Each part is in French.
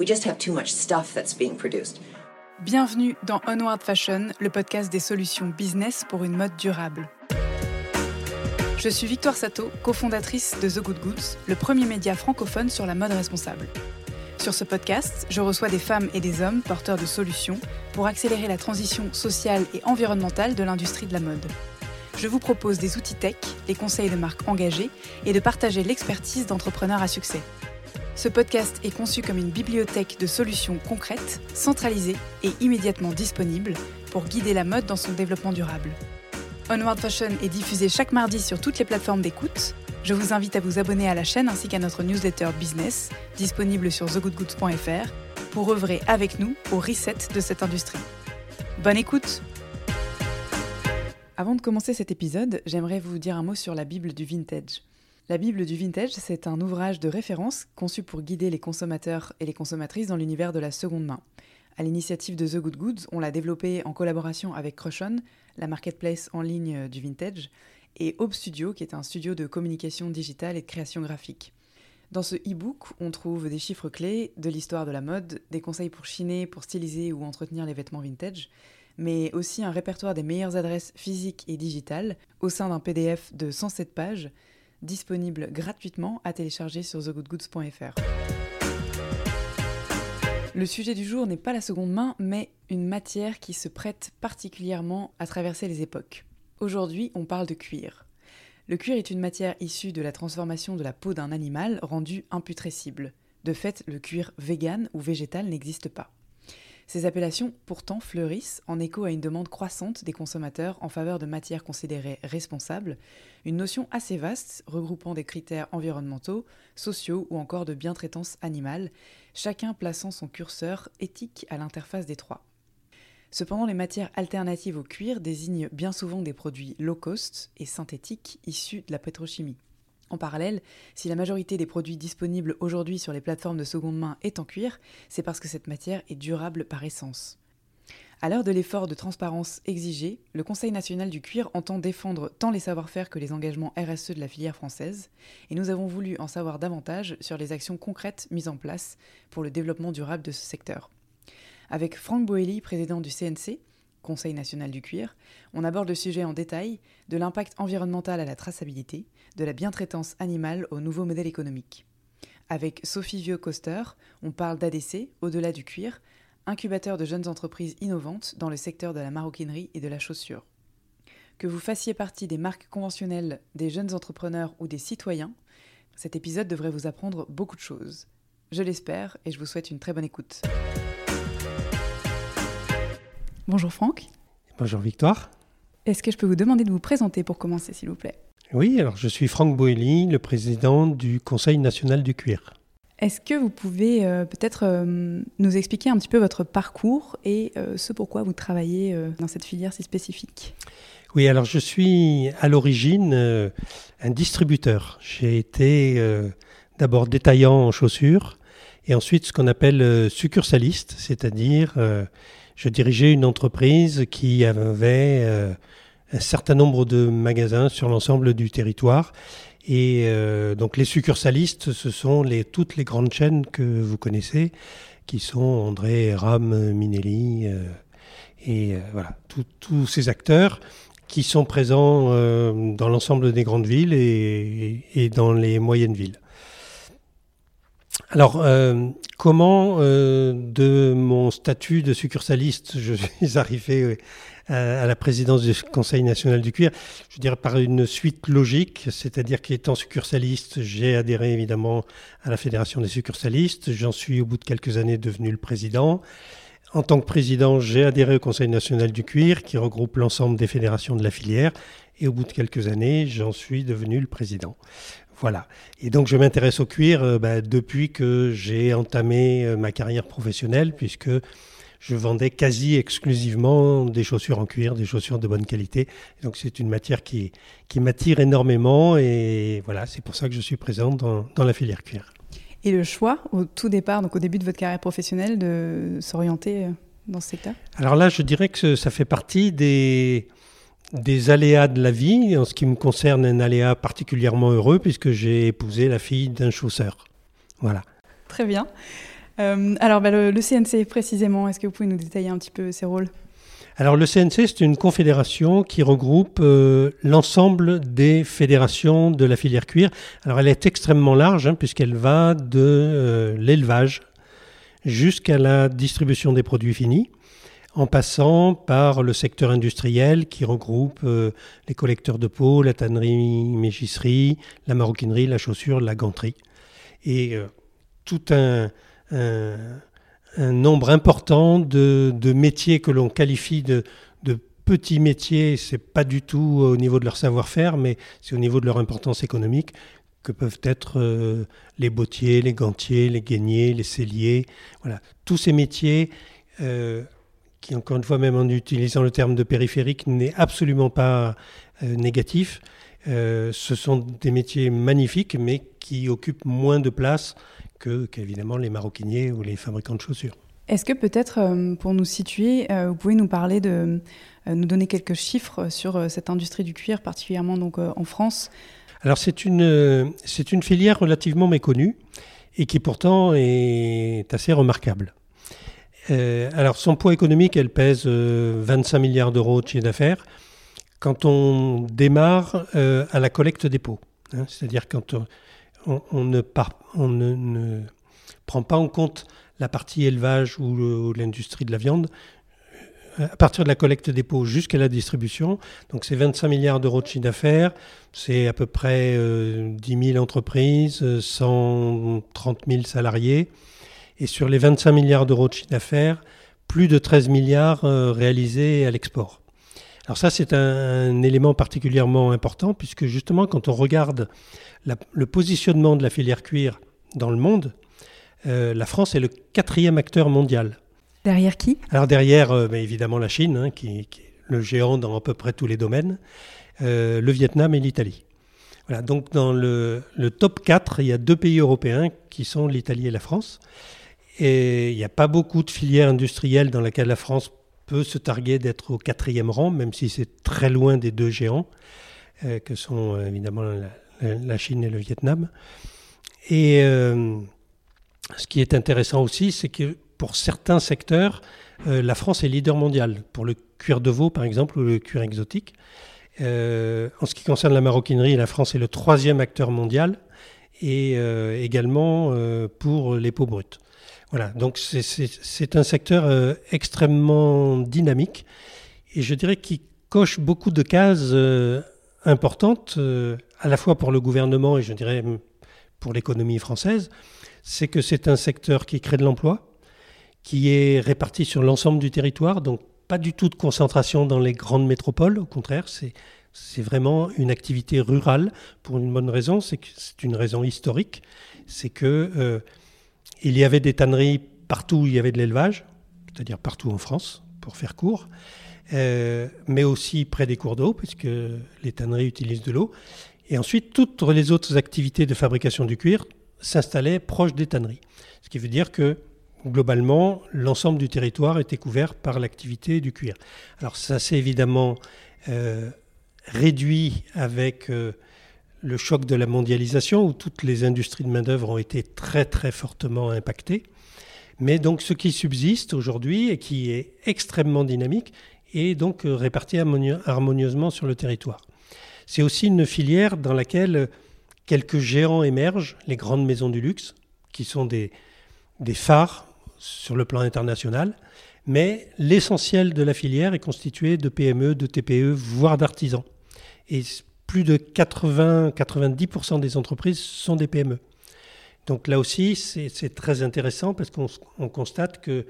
We just have too much stuff that's being produced. Bienvenue dans Onward Fashion, le podcast des solutions business pour une mode durable. Je suis Victoire Sato, cofondatrice de The Good Goods, le premier média francophone sur la mode responsable. Sur ce podcast, je reçois des femmes et des hommes porteurs de solutions pour accélérer la transition sociale et environnementale de l'industrie de la mode. Je vous propose des outils tech, des conseils de marques engagées et de partager l'expertise d'entrepreneurs à succès. Ce podcast est conçu comme une bibliothèque de solutions concrètes, centralisées et immédiatement disponibles pour guider la mode dans son développement durable. Onward Fashion est diffusé chaque mardi sur toutes les plateformes d'écoute. Je vous invite à vous abonner à la chaîne ainsi qu'à notre newsletter business, disponible sur thegoodgoods.fr, pour œuvrer avec nous au reset de cette industrie. Bonne écoute! Avant de commencer cet épisode, j'aimerais vous dire un mot sur la Bible du vintage. La Bible du vintage, c'est un ouvrage de référence conçu pour guider les consommateurs et les consommatrices dans l'univers de la seconde main. À l'initiative de The Good Goods, on l'a développé en collaboration avec Crushon, la marketplace en ligne du vintage, et Aube Studio, qui est un studio de communication digitale et de création graphique. Dans ce e-book, on trouve des chiffres clés, de l'histoire de la mode, des conseils pour chiner, pour styliser ou entretenir les vêtements vintage, mais aussi un répertoire des meilleures adresses physiques et digitales au sein d'un PDF de 107 pages, disponible gratuitement à télécharger sur thegoodgoods.fr. Le sujet du jour n'est pas la seconde main, mais une matière qui se prête particulièrement à traverser les époques. Aujourd'hui, on parle de cuir. Le cuir est une matière issue de la transformation de la peau d'un animal rendue imputrescible. De fait, le cuir vegan ou végétal n'existe pas. Ces appellations pourtant fleurissent en écho à une demande croissante des consommateurs en faveur de matières considérées responsables, une notion assez vaste regroupant des critères environnementaux, sociaux ou encore de bientraitance animale, chacun plaçant son curseur éthique à l'interface des trois. Cependant, les matières alternatives au cuir désignent bien souvent des produits low cost et synthétiques issus de la pétrochimie. En parallèle, si la majorité des produits disponibles aujourd'hui sur les plateformes de seconde main est en cuir, c'est parce que cette matière est durable par essence. À l'heure de l'effort de transparence exigé, le Conseil national du cuir entend défendre tant les savoir-faire que les engagements RSE de la filière française, et nous avons voulu en savoir davantage sur les actions concrètes mises en place pour le développement durable de ce secteur. Avec Franck Boéli, président du CNC, Conseil national du cuir, on aborde le sujet en détail, de l'impact environnemental à la traçabilité, de la bientraitance animale au nouveau modèle économique. Avec Sophie Vieux-Coster, on parle d'ADC, Au-delà du cuir, incubateur de jeunes entreprises innovantes dans le secteur de la maroquinerie et de la chaussure. Que vous fassiez partie des marques conventionnelles, des jeunes entrepreneurs ou des citoyens, cet épisode devrait vous apprendre beaucoup de choses. Je l'espère et je vous souhaite une très bonne écoute. Bonjour Franck. Bonjour Victoire. Est-ce que je peux vous demander de vous présenter pour commencer, s'il vous plaît ? Oui, alors je suis Franck Boéli, le président du Conseil national du cuir. Est-ce que vous pouvez peut-être nous expliquer un petit peu votre parcours et ce pourquoi vous travaillez dans cette filière si spécifique ? Oui, alors je suis à l'origine un distributeur. J'ai été d'abord détaillant en chaussures et ensuite ce qu'on appelle succursaliste, c'est-à-dire... Je dirigeais une entreprise qui avait un certain nombre de magasins sur l'ensemble du territoire. Et donc les succursalistes, ce sont toutes les grandes chaînes que vous connaissez, qui sont André, Rame, Minelli, et voilà, tous ces acteurs qui sont présents dans l'ensemble des grandes villes et dans les moyennes villes. Alors, comment de mon statut de succursaliste, je suis arrivé à la présidence du Conseil national du cuir, je dirais par une suite logique, c'est-à-dire qu'étant succursaliste, j'ai adhéré évidemment à la Fédération des succursalistes, j'en suis au bout de quelques années devenu le président. En tant que président, j'ai adhéré au Conseil national du cuir qui regroupe l'ensemble des fédérations de la filière et au bout de quelques années, j'en suis devenu le président. Voilà. Et donc, je m'intéresse au cuir depuis que j'ai entamé ma carrière professionnelle, puisque je vendais quasi exclusivement des chaussures en cuir, des chaussures de bonne qualité. Et donc, c'est une matière qui m'attire énormément. Et voilà, c'est pour ça que je suis présent dans la filière cuir. Et le choix, au tout départ, donc au début de votre carrière professionnelle, de s'orienter dans ce secteur ? Alors là, je dirais que ça fait partie des aléas de la vie. En ce qui me concerne, un aléa particulièrement heureux puisque j'ai épousé la fille d'un chausseur. Voilà. Très bien. Le CNC précisément, est-ce que vous pouvez nous détailler un petit peu ses rôles ? Alors le CNC, c'est une confédération qui regroupe l'ensemble des fédérations de la filière cuir. Alors elle est extrêmement large puisqu'elle va de l'élevage jusqu'à la distribution des produits finis, en passant par le secteur industriel qui regroupe les collecteurs de peau, la tannerie-mégisserie, la maroquinerie, la chaussure, la ganterie. Et tout un nombre important de métiers que l'on qualifie de petits métiers. C'est pas du tout au niveau de leur savoir-faire, mais c'est au niveau de leur importance économique, que peuvent être les bottiers, les gantiers, les gainiers, les selliers. Voilà, tous ces métiers qui, encore une fois, même en utilisant le terme de périphérique, n'est absolument pas négatif. Ce sont des métiers magnifiques, mais qui occupent moins de place qu'évidemment les maroquiniers ou les fabricants de chaussures. Est-ce que peut-être, pour nous situer, vous pouvez nous parler nous donner quelques chiffres sur cette industrie du cuir, particulièrement donc en France ? Alors c'est une filière relativement méconnue et qui pourtant est assez remarquable. Alors son poids économique, elle pèse 25 milliards d'euros de chiffre d'affaires quand on démarre à la collecte des peaux. C'est-à-dire quand on ne prend pas en compte la partie élevage ou l'industrie de la viande, à partir de la collecte des peaux jusqu'à la distribution. Donc c'est 25 milliards d'euros de chiffre d'affaires, c'est à peu près 10 000 entreprises, 130 000 salariés. Et sur les 25 milliards d'euros de chiffre d'affaires, plus de 13 milliards réalisés à l'export. Alors ça, c'est un élément particulièrement important, puisque justement, quand on regarde le positionnement de la filière cuir dans le monde, la France est le 4e acteur mondial. Derrière qui ? Alors derrière, évidemment, la Chine, qui est le géant dans à peu près tous les domaines, le Vietnam et l'Italie. Voilà, donc dans le top 4, il y a 2 pays européens qui sont l'Italie et la France. Et il n'y a pas beaucoup de filières industrielles dans lesquelles la France peut se targuer d'être au 4e rang, même si c'est très loin des 2 géants, que sont évidemment la Chine et le Vietnam. Et ce qui est intéressant aussi, c'est que pour certains secteurs, la France est leader mondial. Pour le cuir de veau, par exemple, ou le cuir exotique. En ce qui concerne la maroquinerie, la France est le 3e acteur mondial, et également pour les peaux brutes. Voilà, donc c'est un secteur extrêmement dynamique, et je dirais qu'il coche beaucoup de cases importantes, à la fois pour le gouvernement et je dirais pour l'économie française. C'est que c'est un secteur qui crée de l'emploi, qui est réparti sur l'ensemble du territoire, donc pas du tout de concentration dans les grandes métropoles, au contraire, c'est vraiment une activité rurale pour une bonne raison, c'est que c'est une raison historique, c'est que il y avait des tanneries partout où il y avait de l'élevage, c'est-à-dire partout en France, pour faire court, mais aussi près des cours d'eau, puisque les tanneries utilisent de l'eau, et ensuite toutes les autres activités de fabrication du cuir s'installaient proche des tanneries, ce qui veut dire que globalement, l'ensemble du territoire était couvert par l'activité du cuir. Alors ça s'est évidemment réduit avec le choc de la mondialisation, où toutes les industries de main-d'œuvre ont été très très fortement impactées. Mais donc ce qui subsiste aujourd'hui et qui est extrêmement dynamique est donc réparti harmonieusement sur le territoire. C'est aussi une filière dans laquelle quelques géants émergent, les grandes maisons du luxe, qui sont des phares sur le plan international, mais l'essentiel de la filière est constitué de PME, de TPE, voire d'artisans. Et plus de 80-90% des entreprises sont des PME. Donc là aussi, c'est très intéressant parce qu'on constate que,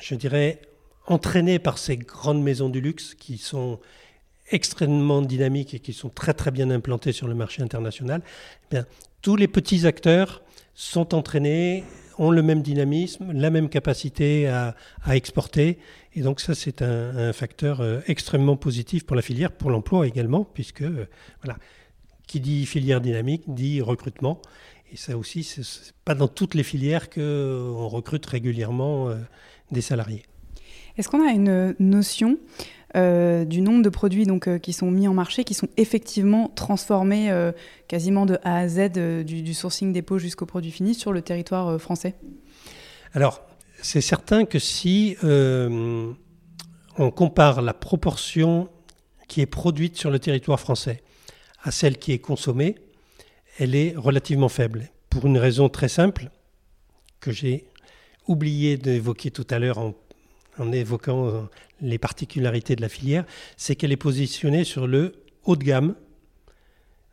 je dirais, entraînés par ces grandes maisons du luxe qui sont extrêmement dynamiques et qui sont très très bien implantés sur le marché international, eh bien, tous les petits acteurs sont entraînés, ont le même dynamisme, la même capacité à exporter. Et donc ça, c'est un facteur extrêmement positif pour la filière, pour l'emploi également, puisque voilà, qui dit filière dynamique dit recrutement. Et ça aussi, ce n'est pas dans toutes les filières qu'on recrute régulièrement des salariés. Est-ce qu'on a une notion du nombre de produits donc, qui sont mis en marché, qui sont effectivement transformés quasiment de A à Z, du sourcing dépôt jusqu'au produit fini, sur le territoire français? Alors, c'est certain que si on compare la proportion qui est produite sur le territoire français à celle qui est consommée, elle est relativement faible, pour une raison très simple que j'ai oublié d'évoquer tout à l'heure en évoquant les particularités de la filière, c'est qu'elle est positionnée sur le haut de gamme,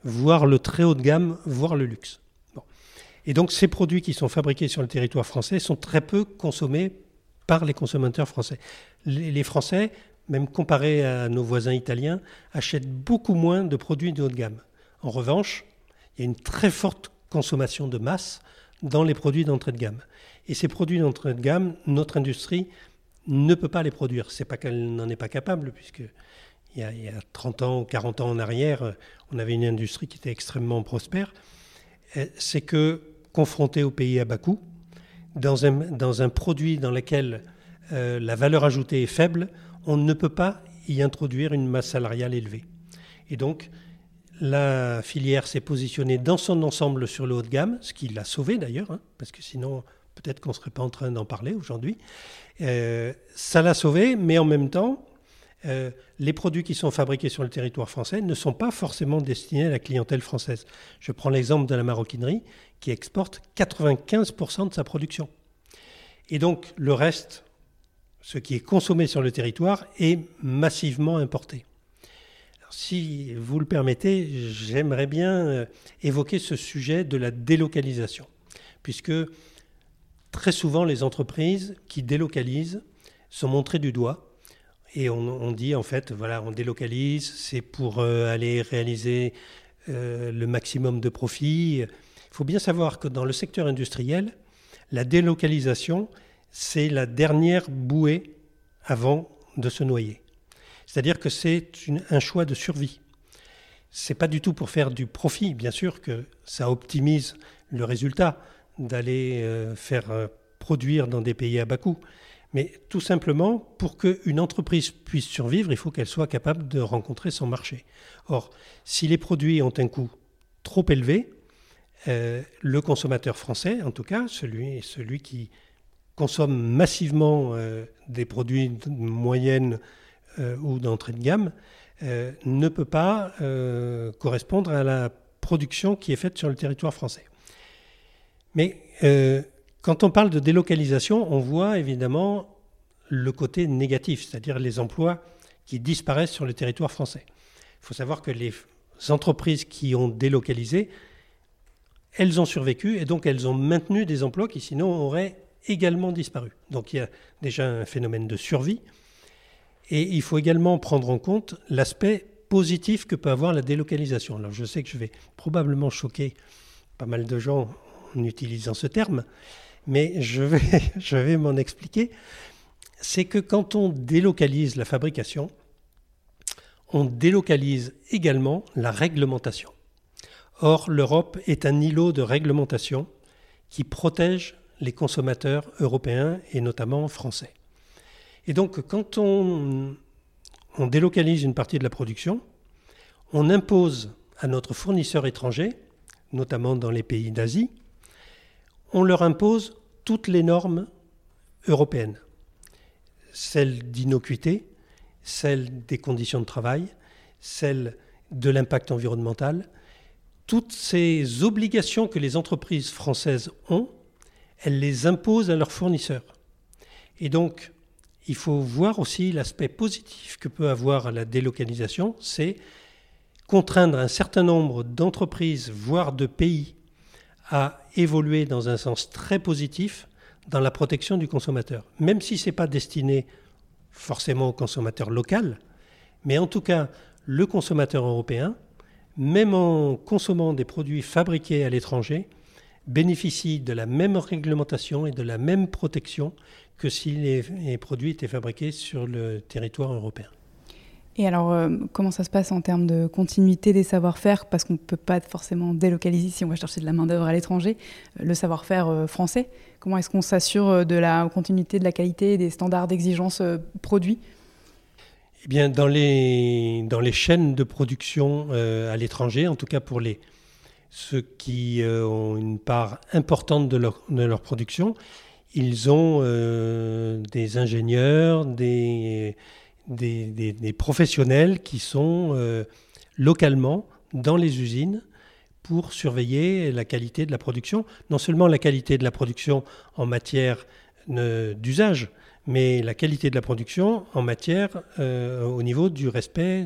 voire le très haut de gamme, voire le luxe. Bon. Et donc ces produits qui sont fabriqués sur le territoire français sont très peu consommés par les consommateurs français. Les Français, même comparés à nos voisins italiens, achètent beaucoup moins de produits de haut de gamme. En revanche, il y a une très forte consommation de masse dans les produits d'entrée de gamme. Et ces produits d'entrée de gamme, notre industrie ne peut pas les produire. Ce n'est pas qu'elle n'en est pas capable, puisque il y a 30 ans ou 40 ans en arrière, on avait une industrie qui était extrêmement prospère. C'est que, confronté aux pays à bas coût, dans un produit dans lequel la valeur ajoutée est faible, on ne peut pas y introduire une masse salariale élevée. Et donc, la filière s'est positionnée dans son ensemble sur le haut de gamme, ce qui l'a sauvée d'ailleurs, hein, parce que sinon, peut-être qu'on ne serait pas en train d'en parler aujourd'hui. Ça l'a sauvée, mais en même temps, les produits qui sont fabriqués sur le territoire français ne sont pas forcément destinés à la clientèle française. Je prends l'exemple de la maroquinerie, qui exporte 95% de sa production. Et donc, le reste, ce qui est consommé sur le territoire, est massivement importé. Si vous le permettez, j'aimerais bien évoquer ce sujet de la délocalisation, puisque très souvent les entreprises qui délocalisent sont montrées du doigt et on dit en fait, voilà, on délocalise, c'est pour aller réaliser le maximum de profit. Il faut bien savoir que dans le secteur industriel, la délocalisation, c'est la dernière bouée avant de se noyer. C'est-à-dire que c'est un choix de survie. Ce n'est pas du tout pour faire du profit. Bien sûr que ça optimise le résultat d'aller faire produire dans des pays à bas coût. Mais tout simplement, pour qu'une entreprise puisse survivre, il faut qu'elle soit capable de rencontrer son marché. Or, si les produits ont un coût trop élevé, le consommateur français, en tout cas, celui qui consomme massivement des produits de moyenne ou d'entrée de gamme, ne peut pas correspondre à la production qui est faite sur le territoire français. Mais quand on parle de délocalisation, on voit évidemment le côté négatif, c'est-à-dire les emplois qui disparaissent sur le territoire français. Il faut savoir que les entreprises qui ont délocalisé, elles ont survécu et donc elles ont maintenu des emplois qui sinon auraient également disparu. Donc il y a déjà un phénomène de survie. Et il faut également prendre en compte l'aspect positif que peut avoir la délocalisation. Alors je sais que je vais probablement choquer pas mal de gens en utilisant ce terme, mais je vais m'en expliquer. C'est que quand on délocalise la fabrication, on délocalise également la réglementation. Or, l'Europe est un îlot de réglementation qui protège les consommateurs européens et notamment français. Et donc, quand on délocalise une partie de la production, on impose à notre fournisseur étranger, notamment dans les pays d'Asie, on leur impose toutes les normes européennes, celles d'innocuité, celles des conditions de travail, celles de l'impact environnemental. Toutes ces obligations que les entreprises françaises ont, elles les imposent à leurs fournisseurs. Et donc, il faut voir aussi l'aspect positif que peut avoir la délocalisation, c'est contraindre un certain nombre d'entreprises, voire de pays, à évoluer dans un sens très positif dans la protection du consommateur. Même si ce n'est pas destiné forcément au consommateur local, mais en tout cas, le consommateur européen, même en consommant des produits fabriqués à l'étranger, bénéficie de la même réglementation et de la même protection que si les produits étaient fabriqués sur le territoire européen. Et alors, comment ça se passe en termes de continuité des savoir-faire ? Parce qu'on ne peut pas forcément délocaliser si on va chercher de la main-d'œuvre à l'étranger, le savoir-faire français. Comment est-ce qu'on s'assure de la continuité de la qualité et des standards d'exigence produits ? Eh bien, dans les chaînes de production à l'étranger, en tout cas pour ceux qui ont une part importante de leur production, ils ont des ingénieurs, des professionnels qui sont localement dans les usines pour surveiller la qualité de la production. Non seulement la qualité de la production en matière d'usage, mais la qualité de la production en matière au niveau du respect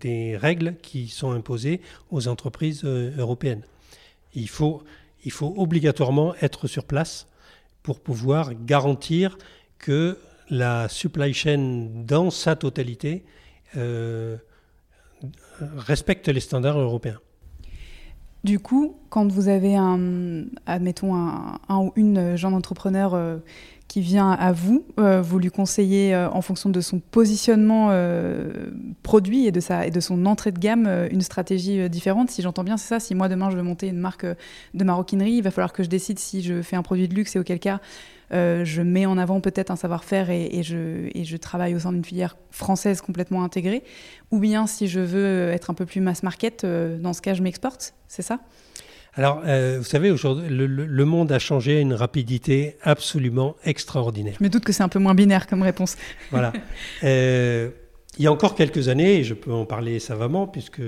des règles qui sont imposées aux entreprises européennes. Il faut obligatoirement être sur place pour pouvoir garantir que la supply chain dans sa totalité respecte les standards européens. Du coup, quand vous avez admettons un ou une jeune entrepreneur qui vient à vous, vous lui conseillez en fonction de son positionnement produit et de son entrée de gamme une stratégie différente. Si j'entends bien, c'est ça. Si moi demain je veux monter une marque de maroquinerie, il va falloir que je décide si je fais un produit de luxe et auquel cas je mets en avant peut-être un savoir-faire et je travaille au sein d'une filière française complètement intégrée. Ou bien si je veux être un peu plus mass market, dans ce cas je m'exporte, c'est ça ? Alors, vous savez, aujourd'hui, le monde a changé à une rapidité absolument extraordinaire. Je me doute que c'est un peu moins binaire comme réponse. Voilà. Il y a encore quelques années, et je peux en parler savamment, puisque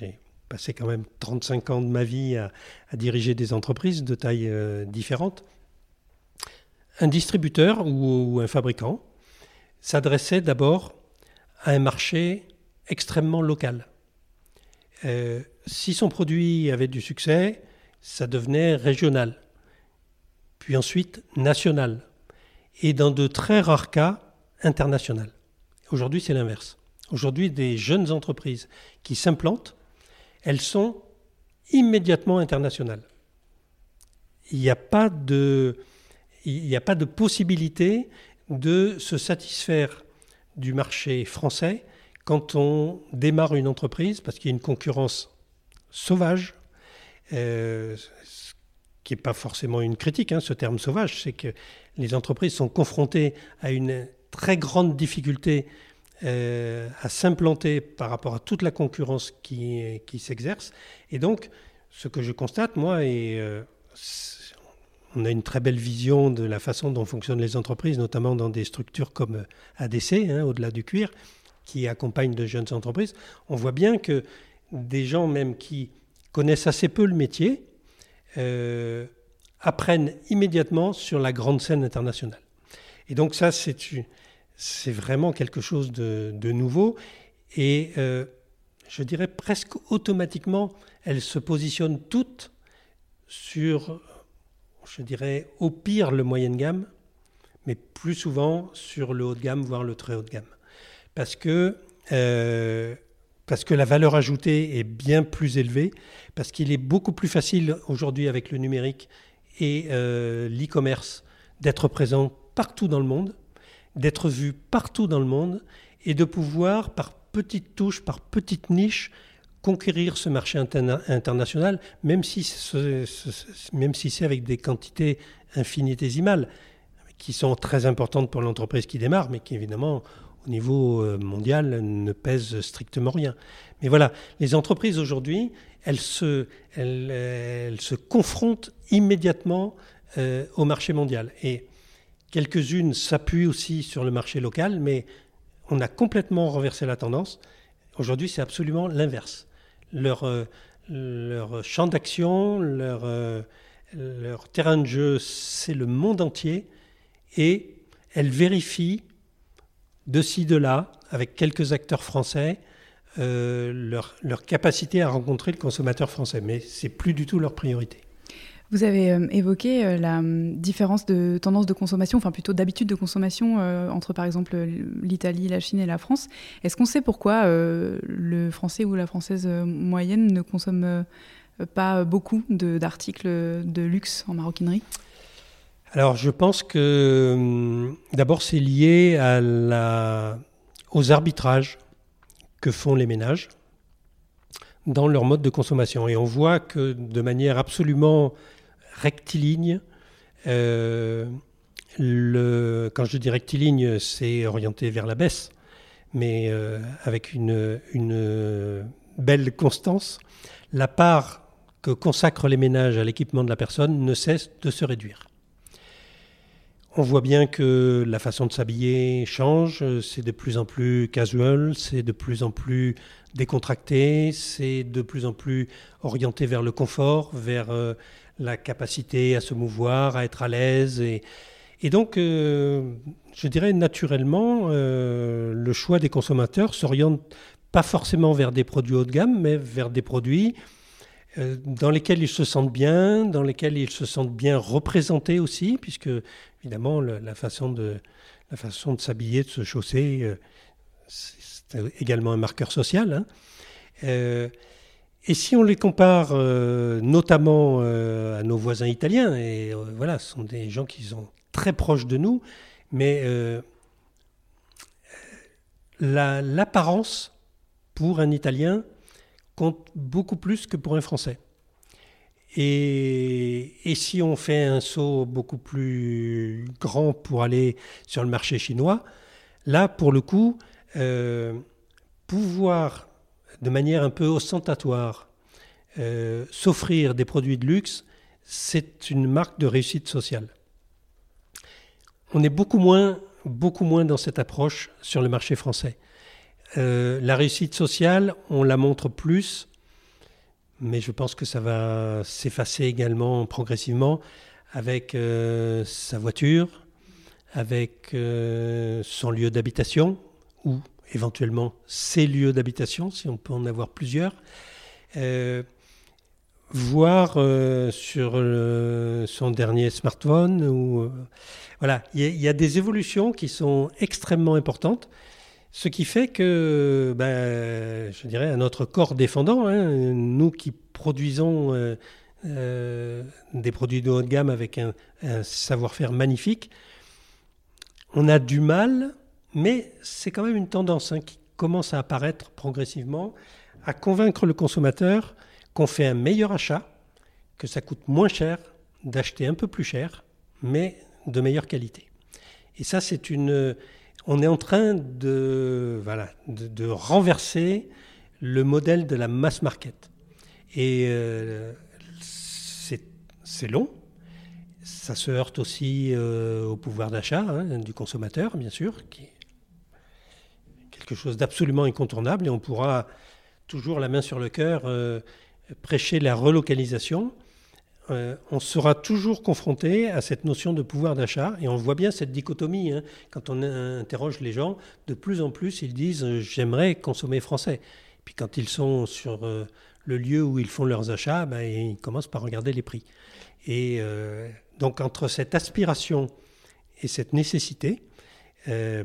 j'ai passé quand même 35 ans de ma vie à diriger des entreprises de tailles différentes. Un distributeur ou un fabricant s'adressait d'abord à un marché extrêmement local. Si son produit avait du succès, ça devenait régional, puis ensuite national, et dans de très rares cas, international. Aujourd'hui, c'est l'inverse. Aujourd'hui, des jeunes entreprises qui s'implantent, elles sont immédiatement internationales. Il n'y a pas de possibilité de se satisfaire du marché français quand on démarre une entreprise, parce qu'il y a une concurrence sauvage, ce qui n'est pas forcément une critique, ce terme sauvage, c'est que les entreprises sont confrontées à une très grande difficulté à s'implanter par rapport à toute la concurrence qui s'exerce. Et donc, ce que je constate, moi, on a une très belle vision de la façon dont fonctionnent les entreprises, notamment dans des structures comme ADC, au-delà du cuir, qui accompagnent de jeunes entreprises. On voit bien que des gens même qui connaissent assez peu le métier, apprennent immédiatement sur la grande scène internationale. Et donc ça, c'est vraiment quelque chose de nouveau. Et je dirais presque automatiquement, elles se positionnent toutes sur, je dirais, au pire le moyen de gamme, mais plus souvent sur le haut de gamme, voire le très haut de gamme. Parce que la valeur ajoutée est bien plus élevée, parce qu'il est beaucoup plus facile aujourd'hui avec le numérique et l'e-commerce d'être présent partout dans le monde, d'être vu partout dans le monde et de pouvoir, par petites touches, par petites niches, conquérir ce marché international, même si c'est avec des quantités infinitésimales qui sont très importantes pour l'entreprise qui démarre, mais qui évidemment au niveau mondial, ne pèse strictement rien. Mais voilà, les entreprises aujourd'hui, elles se confrontent immédiatement au marché mondial. Et quelques-unes s'appuient aussi sur le marché local, mais on a complètement renversé la tendance. Aujourd'hui, c'est absolument l'inverse. Leur champ d'action, leur terrain de jeu, c'est le monde entier, et elles vérifient de ci, de là, avec quelques acteurs français, leur capacité à rencontrer le consommateur français. Mais ce n'est plus du tout leur priorité. Vous avez évoqué la différence de tendance de consommation, enfin plutôt d'habitude de consommation entre par exemple l'Italie, la Chine et la France. Est-ce qu'on sait pourquoi le Français ou la Française moyenne ne consomme pas beaucoup d'articles de luxe en maroquinerie ? Alors je pense que d'abord c'est lié à aux arbitrages que font les ménages dans leur mode de consommation. Et on voit que de manière absolument rectiligne, quand je dis rectiligne, c'est orienté vers la baisse, mais avec une belle constance, la part que consacrent les ménages à l'équipement de la personne ne cesse de se réduire. On voit bien que la façon de s'habiller change, c'est de plus en plus casual, c'est de plus en plus décontracté, c'est de plus en plus orienté vers le confort, vers la capacité à se mouvoir, à être à l'aise. Et donc, je dirais naturellement, le choix des consommateurs s'oriente pas forcément vers des produits haut de gamme, mais vers des produits dans lesquels ils se sentent bien, dans lesquels ils se sentent bien représentés aussi, puisque évidemment la façon de s'habiller, de se chausser, c'est également un marqueur social. Hein. Et si on les compare notamment à nos voisins italiens, et voilà, ce sont des gens qui sont très proches de nous, mais l'apparence pour un Italien compte beaucoup plus que pour un Français. Et si on fait un saut beaucoup plus grand pour aller sur le marché chinois, là, pour le coup, pouvoir, de manière un peu ostentatoire, s'offrir des produits de luxe, c'est une marque de réussite sociale. On est beaucoup moins dans cette approche sur le marché français. La réussite sociale, on la montre plus, mais je pense que ça va s'effacer également progressivement avec sa voiture, avec son lieu d'habitation ou éventuellement ses lieux d'habitation, si on peut en avoir plusieurs, voire sur son dernier smartphone. Voilà, il y a des évolutions qui sont extrêmement importantes. Ce qui fait que, je dirais, à notre corps défendant, hein, nous qui produisons des produits de haut de gamme avec un savoir-faire magnifique, on a du mal, mais c'est quand même une tendance qui commence à apparaître progressivement, à convaincre le consommateur qu'on fait un meilleur achat, que ça coûte moins cher, d'acheter un peu plus cher, mais de meilleure qualité. Et ça, c'est on est en train de renverser le modèle de la mass market. Et c'est long. Ça se heurte aussi au pouvoir d'achat du consommateur, bien sûr, qui est quelque chose d'absolument incontournable. Et on pourra toujours, la main sur le cœur, prêcher la relocalisation. On sera toujours confronté à cette notion de pouvoir d'achat. Et on voit bien cette dichotomie. Hein. Quand on interroge les gens, de plus en plus, ils disent « j'aimerais consommer français ». Puis quand ils sont sur le lieu où ils font leurs achats, ils commencent par regarder les prix. Et donc entre cette aspiration et cette nécessité,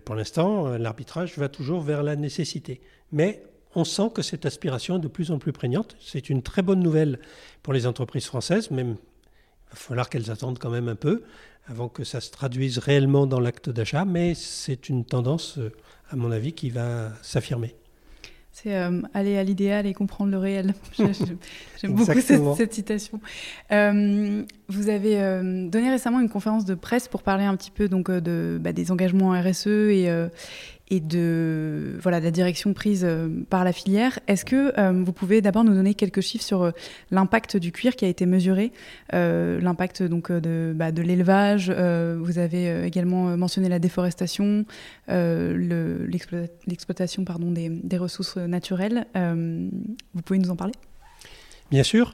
pour l'instant, l'arbitrage va toujours vers la nécessité. Mais on sent que cette aspiration est de plus en plus prégnante. C'est une très bonne nouvelle pour les entreprises françaises, même il va falloir qu'elles attendent quand même un peu avant que ça se traduise réellement dans l'acte d'achat, mais c'est une tendance, à mon avis, qui va s'affirmer. C'est aller à l'idéal et comprendre le réel. J'aime beaucoup cette citation. Vous avez donné récemment une conférence de presse pour parler un petit peu donc, des engagements RSE et de, voilà, de la direction prise par la filière. Est-ce que vous pouvez d'abord nous donner quelques chiffres sur l'impact du cuir qui a été mesuré, l'impact donc, de l'élevage, vous avez également mentionné la déforestation, l'exploitation des ressources naturelles. Vous pouvez nous en parler ? Bien sûr.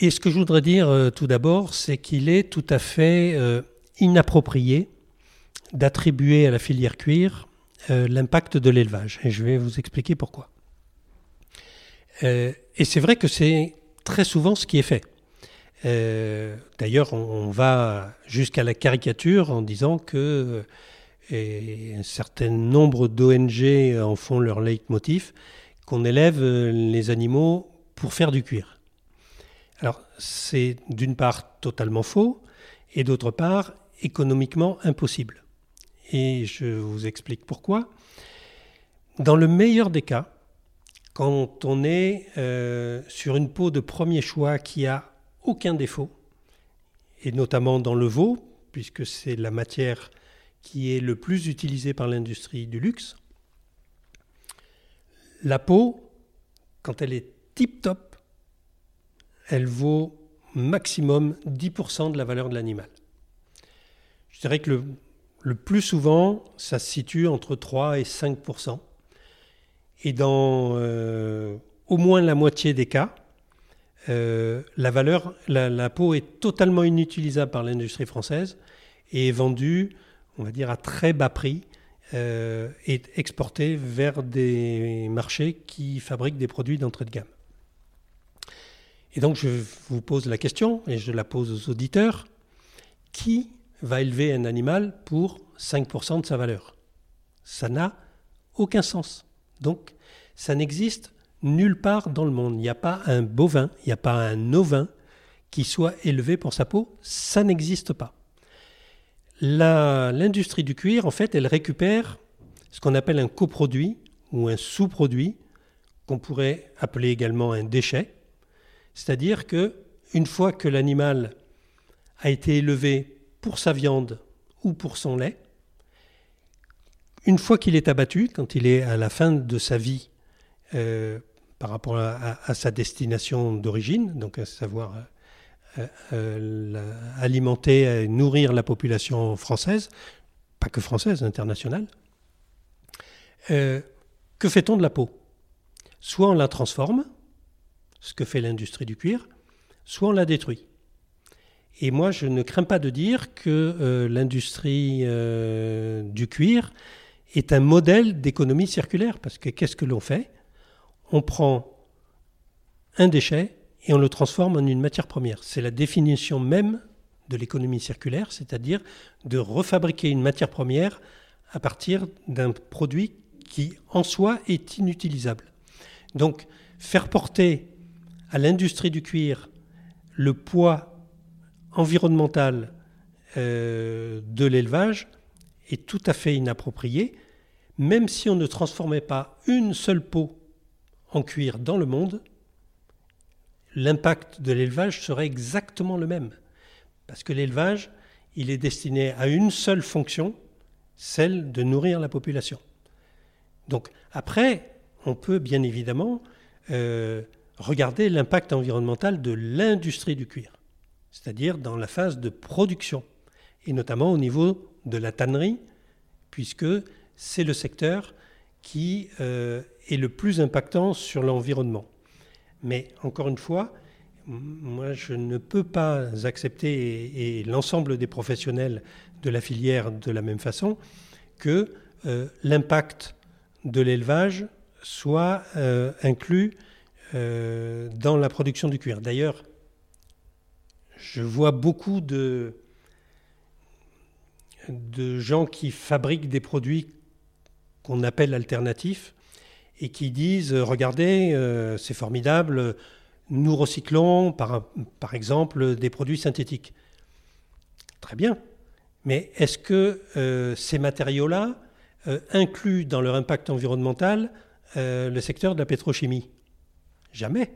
Et ce que je voudrais dire tout d'abord, c'est qu'il est tout à fait inapproprié d'attribuer à la filière cuir l'impact de l'élevage. Et je vais vous expliquer pourquoi. Et c'est vrai que c'est très souvent ce qui est fait. D'ailleurs, on va jusqu'à la caricature en disant que un certain nombre d'ONG en font leur leitmotiv, qu'on élève les animaux pour faire du cuir. Alors, c'est d'une part totalement faux et d'autre part économiquement impossible. Et je vous explique pourquoi. Dans le meilleur des cas, quand on est sur une peau de premier choix qui a aucun défaut, et notamment dans le veau, puisque c'est la matière qui est le plus utilisée par l'industrie du luxe, la peau, quand elle est tip-top, elle vaut maximum 10% de la valeur de l'animal. Je dirais que le plus souvent, ça se situe entre 3 et 5%. Et dans au moins la moitié des cas, la peau est totalement inutilisable par l'industrie française et est vendue, on va dire, à très bas prix et exportée vers des marchés qui fabriquent des produits d'entrée de gamme. Et donc je vous pose la question, et je la pose aux auditeurs, qui va élever un animal pour 5% de sa valeur? Ça n'a aucun sens. Donc, ça n'existe nulle part dans le monde. Il n'y a pas un bovin, il n'y a pas un ovin qui soit élevé pour sa peau. Ça n'existe pas. L'industrie du cuir, en fait, elle récupère ce qu'on appelle un coproduit ou un sous-produit, qu'on pourrait appeler également un déchet. C'est-à-dire qu'une fois que l'animal a été élevé pour sa viande ou pour son lait, une fois qu'il est abattu, quand il est à la fin de sa vie par rapport à sa destination d'origine, donc à savoir alimenter et nourrir la population française, pas que française, internationale, que fait-on de la peau? Soit on la transforme, ce que fait l'industrie du cuir, soit on la détruit. Et moi, je ne crains pas de dire que l'industrie du cuir est un modèle d'économie circulaire, parce que qu'est-ce que l'on fait? On prend un déchet et on le transforme en une matière première. C'est la définition même de l'économie circulaire, c'est-à-dire de refabriquer une matière première à partir d'un produit qui, en soi, est inutilisable. Donc, faire porter à l'industrie du cuir le poids environnemental de l'élevage est tout à fait inapproprié. Même si on ne transformait pas une seule peau en cuir dans le monde, l'impact de l'élevage serait exactement le même. Parce que l'élevage, il est destiné à une seule fonction, celle de nourrir la population. Donc après, on peut bien évidemment regarder l'impact environnemental de l'industrie du cuir, c'est-à-dire dans la phase de production, et notamment au niveau de la tannerie, puisque c'est le secteur qui est le plus impactant sur l'environnement. Mais encore une fois, moi je ne peux pas accepter, et l'ensemble des professionnels de la filière de la même façon, que l'impact de l'élevage soit inclus dans la production du cuir. D'ailleurs, je vois beaucoup de gens qui fabriquent des produits qu'on appelle alternatifs et qui disent « Regardez, c'est formidable, nous recyclons par exemple des produits synthétiques. » Très bien, mais est-ce que ces matériaux-là incluent dans leur impact environnemental le secteur de la pétrochimie? Jamais.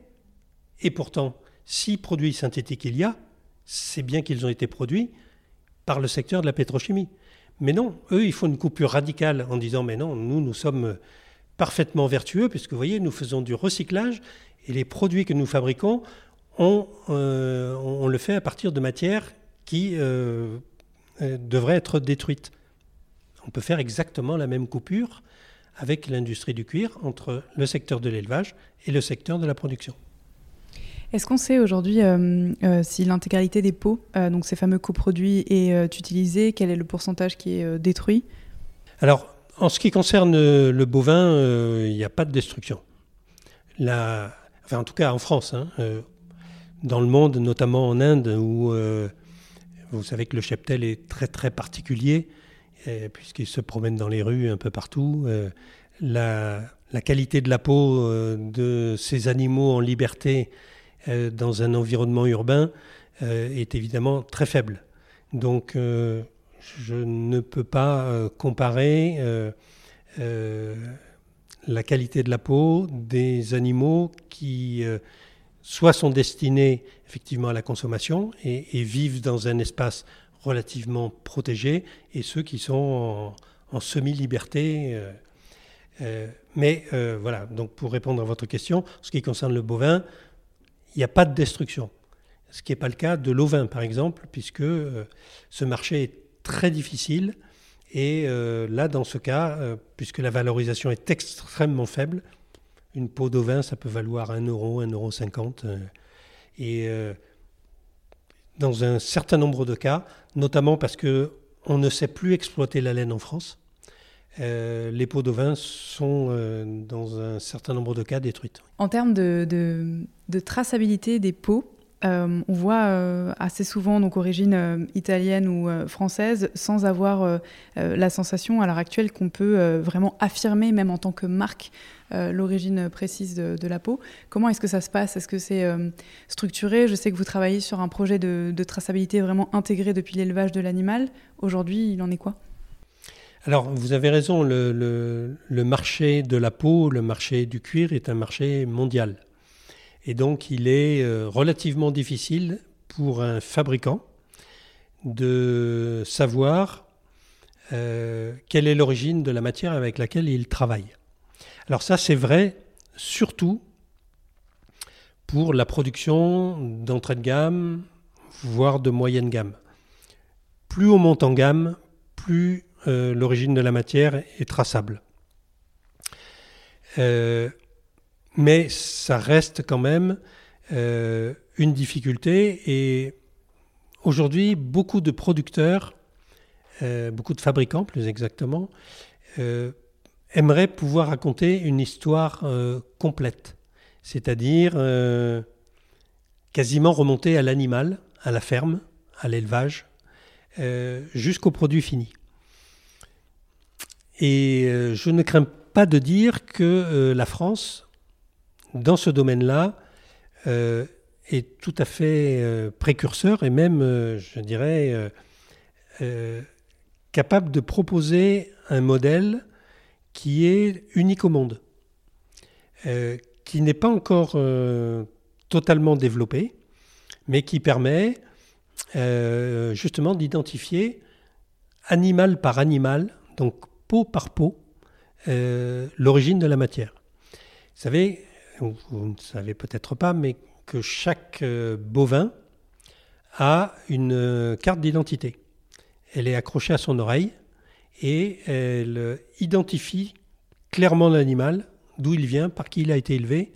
Et pourtant, si produits synthétiques il y a, c'est bien qu'ils ont été produits par le secteur de la pétrochimie. Mais non, eux, ils font une coupure radicale en disant « Mais non, nous sommes parfaitement vertueux, puisque vous voyez, nous faisons du recyclage et les produits que nous fabriquons, on le fait à partir de matières qui devraient être détruites. » On peut faire exactement la même coupure avec l'industrie du cuir entre le secteur de l'élevage et le secteur de la production. Est-ce qu'on sait aujourd'hui si l'intégralité des peaux, donc ces fameux coproduits, est utilisée? Quel est le pourcentage qui est détruit? Alors, en ce qui concerne le bovin, il n'y a pas de destruction. En tout cas en France. dans le monde, notamment en Inde, où vous savez que le cheptel est très très particulier, puisqu'il se promène dans les rues un peu partout. La qualité de la peau de ces animaux en liberté dans un environnement urbain est évidemment très faible. Donc je ne peux pas comparer la qualité de la peau des animaux qui soit sont destinés effectivement à la consommation et vivent dans un espace relativement protégé, et ceux qui sont en semi-liberté. Voilà, donc pour répondre à votre question, ce qui concerne le bovin, il n'y a pas de destruction. Ce qui n'est pas le cas de l'ovin, par exemple, puisque ce marché est très difficile. Et là, dans ce cas, puisque la valorisation est extrêmement faible, une peau d'ovin, ça peut valoir 1 euro, 1,50 €. Dans un certain nombre de cas, notamment parce qu'on ne sait plus exploiter la laine en France, les peaux d'ovins sont, dans un certain nombre de cas, détruites. En termes de traçabilité des peaux, on voit assez souvent donc origine italienne ou française, sans avoir la sensation à l'heure actuelle qu'on peut vraiment affirmer, même en tant que marque, l'origine précise de la peau. Comment est-ce que ça se passe ? Est-ce que c'est structuré ? Je sais que vous travaillez sur un projet de traçabilité vraiment intégré depuis l'élevage de l'animal. Aujourd'hui, il en est quoi ? Alors, vous avez raison, le marché de la peau, le marché du cuir est un marché mondial. Et donc, il est relativement difficile pour un fabricant de savoir quelle est l'origine de la matière avec laquelle il travaille. Alors ça, c'est vrai surtout pour la production d'entrée de gamme, voire de moyenne gamme. Plus on monte en gamme, plus l'origine de la matière est traçable. Mais ça reste quand même une difficulté, et aujourd'hui, beaucoup de producteurs, beaucoup de fabricants plus exactement, aimeraient pouvoir raconter une histoire complète, c'est-à-dire quasiment remonter à l'animal, à la ferme, à l'élevage, jusqu'au produit fini. Et je ne crains pas de dire que la France, dans ce domaine-là, est tout à fait précurseur et même, je dirais, capable de proposer un modèle qui est unique au monde, qui n'est pas encore totalement développé, mais qui permet justement d'identifier animal par animal, donc peau par peau, l'origine de la matière. Vous savez, vous ne savez peut-être pas, mais que chaque bovin a une carte d'identité. Elle est accrochée à son oreille et elle identifie clairement l'animal, d'où il vient, par qui il a été élevé,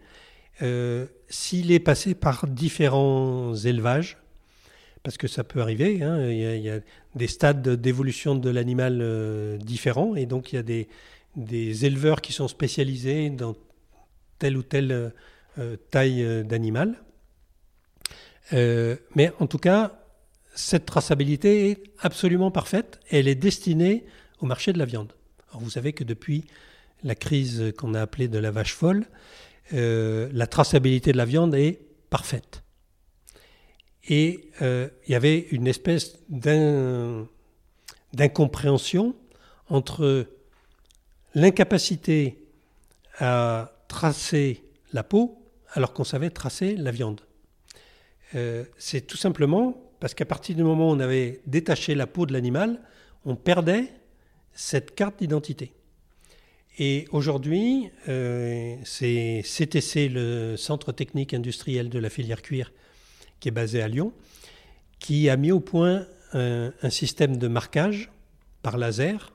s'il est passé par différents élevages, parce que ça peut arriver, hein, il y a des stades d'évolution de l'animal différents, et donc il y a des éleveurs qui sont spécialisés dans telle ou telle taille d'animal. Mais en tout cas, cette traçabilité est absolument parfaite et elle est destinée au marché de la viande. Alors vous savez que depuis la crise qu'on a appelée de la vache folle, la traçabilité de la viande est parfaite. Et il y avait une espèce d'incompréhension entre l'incapacité à tracer la peau alors qu'on savait tracer la viande. C'est tout simplement parce qu'à partir du moment où on avait détaché la peau de l'animal, on perdait cette carte d'identité. Et aujourd'hui, c'est CTC, le Centre Technique Industriel de la filière cuir, qui est basé à Lyon, qui a mis au point un système de marquage par laser.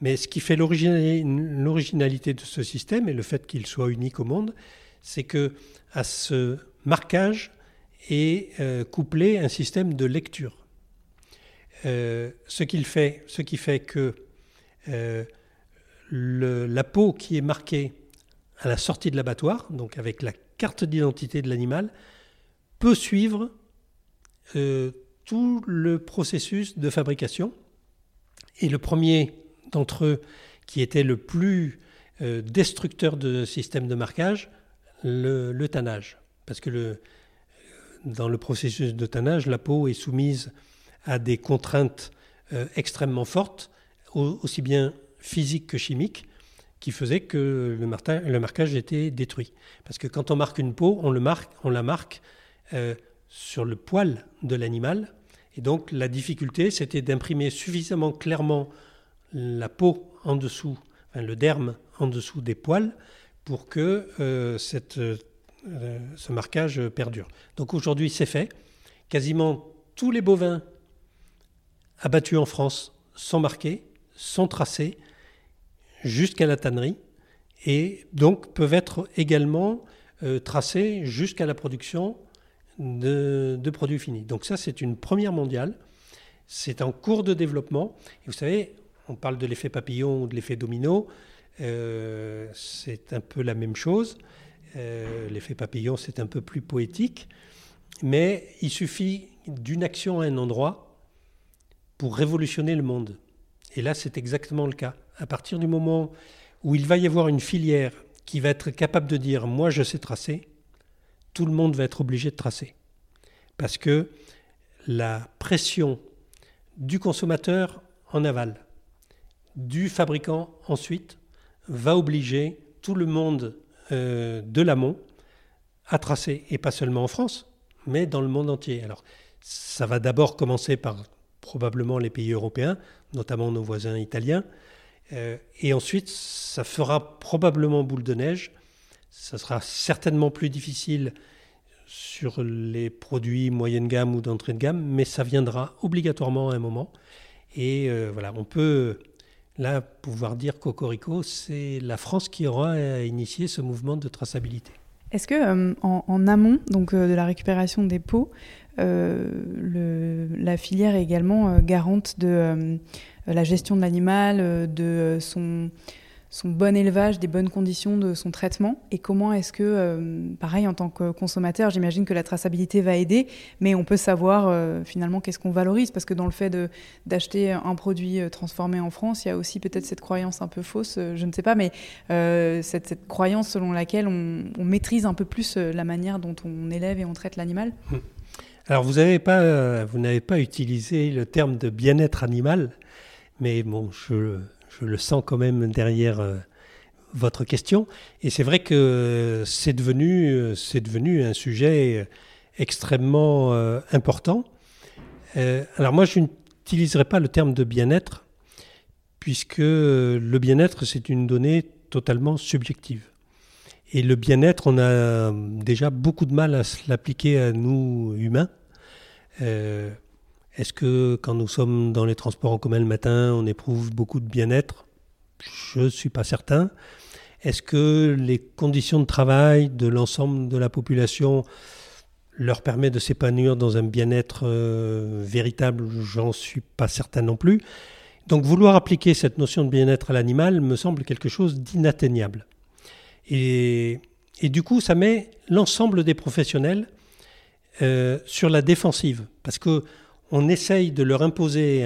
Mais ce qui fait l'originalité de ce système et le fait qu'il soit unique au monde, c'est qu'à ce marquage est couplé un système de lecture. Ce qui fait que la peau qui est marquée à la sortie de l'abattoir, donc avec la carte d'identité de l'animal, peut suivre tout le processus de fabrication. Et le premier d'entre eux, qui était le plus destructeur de système de marquage, le tannage. Parce que dans le processus de tannage, la peau est soumise à des contraintes extrêmement fortes, aussi bien physiques que chimiques, qui faisaient que le marquage était détruit. Parce que quand on marque une peau, on la marque sur le poil de l'animal. Et donc la difficulté, c'était d'imprimer suffisamment clairement la peau en dessous, enfin, le derme en dessous des poils, pour que ce marquage perdure. Donc aujourd'hui, c'est fait. Quasiment tous les bovins abattus en France sont marqués, sont tracés jusqu'à la tannerie et donc peuvent être également tracés jusqu'à la production de produits finis. Donc ça, c'est une première mondiale. C'est en cours de développement. Et vous savez, on parle de l'effet papillon ou de l'effet domino. C'est un peu la même chose. L'effet papillon, c'est un peu plus poétique. Mais il suffit d'une action à un endroit pour révolutionner le monde. Et là, c'est exactement le cas. À partir du moment où il va y avoir une filière qui va être capable de dire « moi, je sais tracer », tout le monde va être obligé de tracer. Parce que la pression du consommateur en aval, du fabricant ensuite, va obliger tout le monde de l'amont à tracer. Et pas seulement en France, mais dans le monde entier. Alors, ça va d'abord commencer par probablement les pays européens, notamment nos voisins italiens. Et ensuite, ça fera probablement boule de neige. Ça sera certainement plus difficile sur les produits moyenne gamme ou d'entrée de gamme, mais ça viendra obligatoirement à un moment. Et voilà, on peut là pouvoir dire cocorico, c'est la France qui aura initié ce mouvement de traçabilité. Est-ce que en amont donc, de la récupération des peaux, la filière est également garante de la gestion de l'animal, de son bon élevage, des bonnes conditions de son traitement? Et comment est-ce que, pareil, en tant que consommateur, j'imagine que la traçabilité va aider, mais on peut savoir finalement qu'est-ce qu'on valorise, parce que dans le fait d'acheter un produit transformé en France, il y a aussi peut-être cette croyance un peu fausse, je ne sais pas, mais cette croyance selon laquelle on maîtrise un peu plus la manière dont on élève et on traite l'animal. Alors vous n'avez pas utilisé le terme de bien-être animal, mais bon, je le sens quand même derrière votre question. Et c'est vrai que c'est devenu un sujet extrêmement important. Alors moi, je n'utiliserai pas le terme de bien-être, puisque le bien-être, c'est une donnée totalement subjective. Et le bien-être, on a déjà beaucoup de mal à se l'appliquer à nous, humains. Est-ce que quand nous sommes dans les transports en commun le matin, on éprouve beaucoup de bien-être ? Je ne suis pas certain. Est-ce que les conditions de travail de l'ensemble de la population leur permet de s'épanouir dans un bien-être véritable ? J'en suis pas certain non plus. Donc vouloir appliquer cette notion de bien-être à l'animal me semble quelque chose d'inatteignable. Et du coup, ça met l'ensemble des professionnels sur la défensive. Parce que on essaye de leur imposer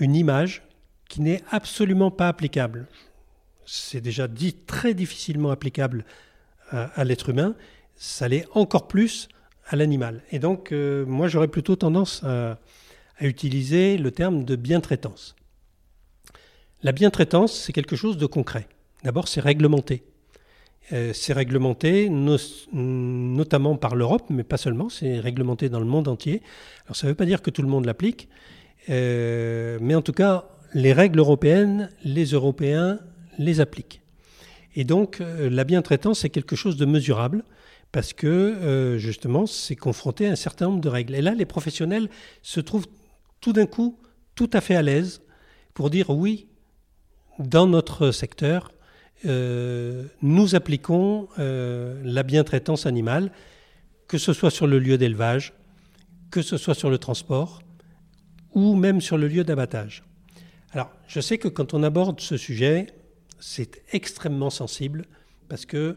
une image qui n'est absolument pas applicable. C'est déjà dit très difficilement applicable à l'être humain. Ça l'est encore plus à l'animal. Et donc, moi, j'aurais plutôt tendance à utiliser le terme de bien-traitance. La bien-traitance, c'est quelque chose de concret. D'abord, c'est réglementé. C'est réglementé notamment par l'Europe, mais pas seulement, c'est réglementé dans le monde entier. Alors ça ne veut pas dire que tout le monde l'applique, mais en tout cas, les règles européennes, les Européens les appliquent. Et donc, la bien-traitance, c'est quelque chose de mesurable, parce que, justement, c'est confronté à un certain nombre de règles. Et là, les professionnels se trouvent tout d'un coup tout à fait à l'aise pour dire oui, dans notre secteur, nous appliquons la bien-traitance animale, que ce soit sur le lieu d'élevage, que ce soit sur le transport ou même sur le lieu d'abattage. Alors, je sais que quand on aborde ce sujet, c'est extrêmement sensible parce que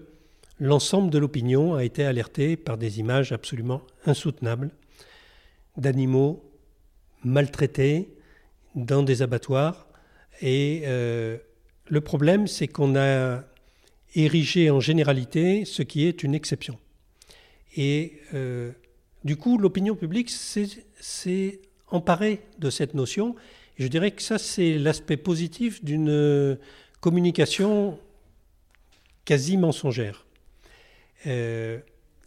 L'ensemble de l'opinion a été alerté par des images absolument insoutenables d'animaux maltraités dans des abattoirs. Et le problème, c'est qu'on a érigé en généralité ce qui est une exception. Et du coup, l'opinion publique s'est emparée de cette notion. Je dirais que ça, c'est l'aspect positif d'une communication quasi mensongère.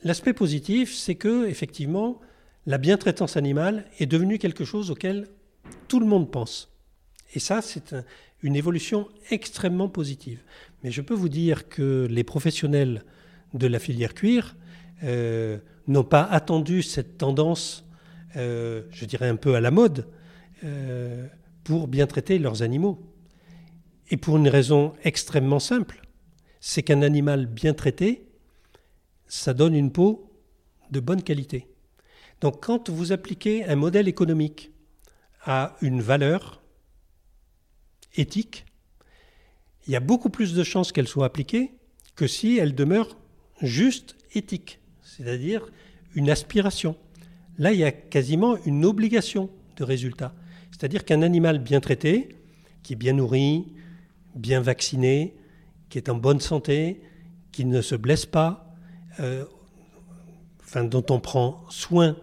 L'aspect positif, c'est que, effectivement, la bientraitance animale est devenue quelque chose auquel tout le monde pense. Et ça, c'est une évolution extrêmement positive. Mais je peux vous dire que les professionnels de la filière cuir n'ont pas attendu cette tendance, je dirais un peu à la mode, pour bien traiter leurs animaux. Et pour une raison extrêmement simple, c'est qu'un animal bien traité, ça donne une peau de bonne qualité. Donc quand vous appliquez un modèle économique à une valeur éthique, il y a beaucoup plus de chances qu'elle soit appliquée que si elle demeure juste éthique, c'est-à-dire une aspiration. Là, il y a quasiment une obligation de résultat. C'est-à-dire qu'un animal bien traité, qui est bien nourri, bien vacciné, qui est en bonne santé, qui ne se blesse pas, dont on prend soin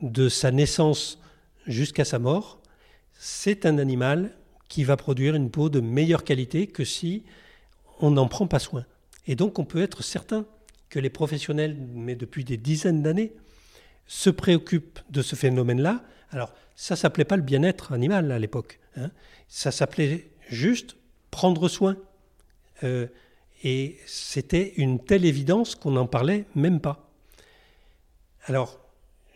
de sa naissance jusqu'à sa mort, c'est un animal qui va produire une peau de meilleure qualité que si on n'en prend pas soin. Et donc on peut être certain que les professionnels, mais depuis des dizaines d'années, se préoccupent de ce phénomène-là. Alors ça ne s'appelait pas le bien-être animal à l'époque, hein. Ça s'appelait juste prendre soin. Et c'était une telle évidence qu'on n'en parlait même pas. Alors,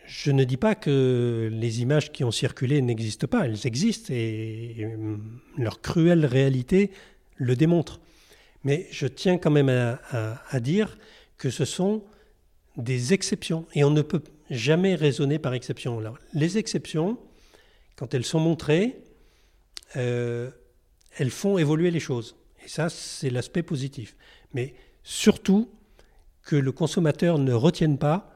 je ne dis pas que les images qui ont circulé n'existent pas, elles existent et leur cruelle réalité le démontre. Mais je tiens quand même à dire que ce sont des exceptions et on ne peut jamais raisonner par exception. Alors, les exceptions, quand elles sont montrées, elles font évoluer les choses. Et ça, c'est l'aspect positif. Mais surtout, que le consommateur ne retienne pas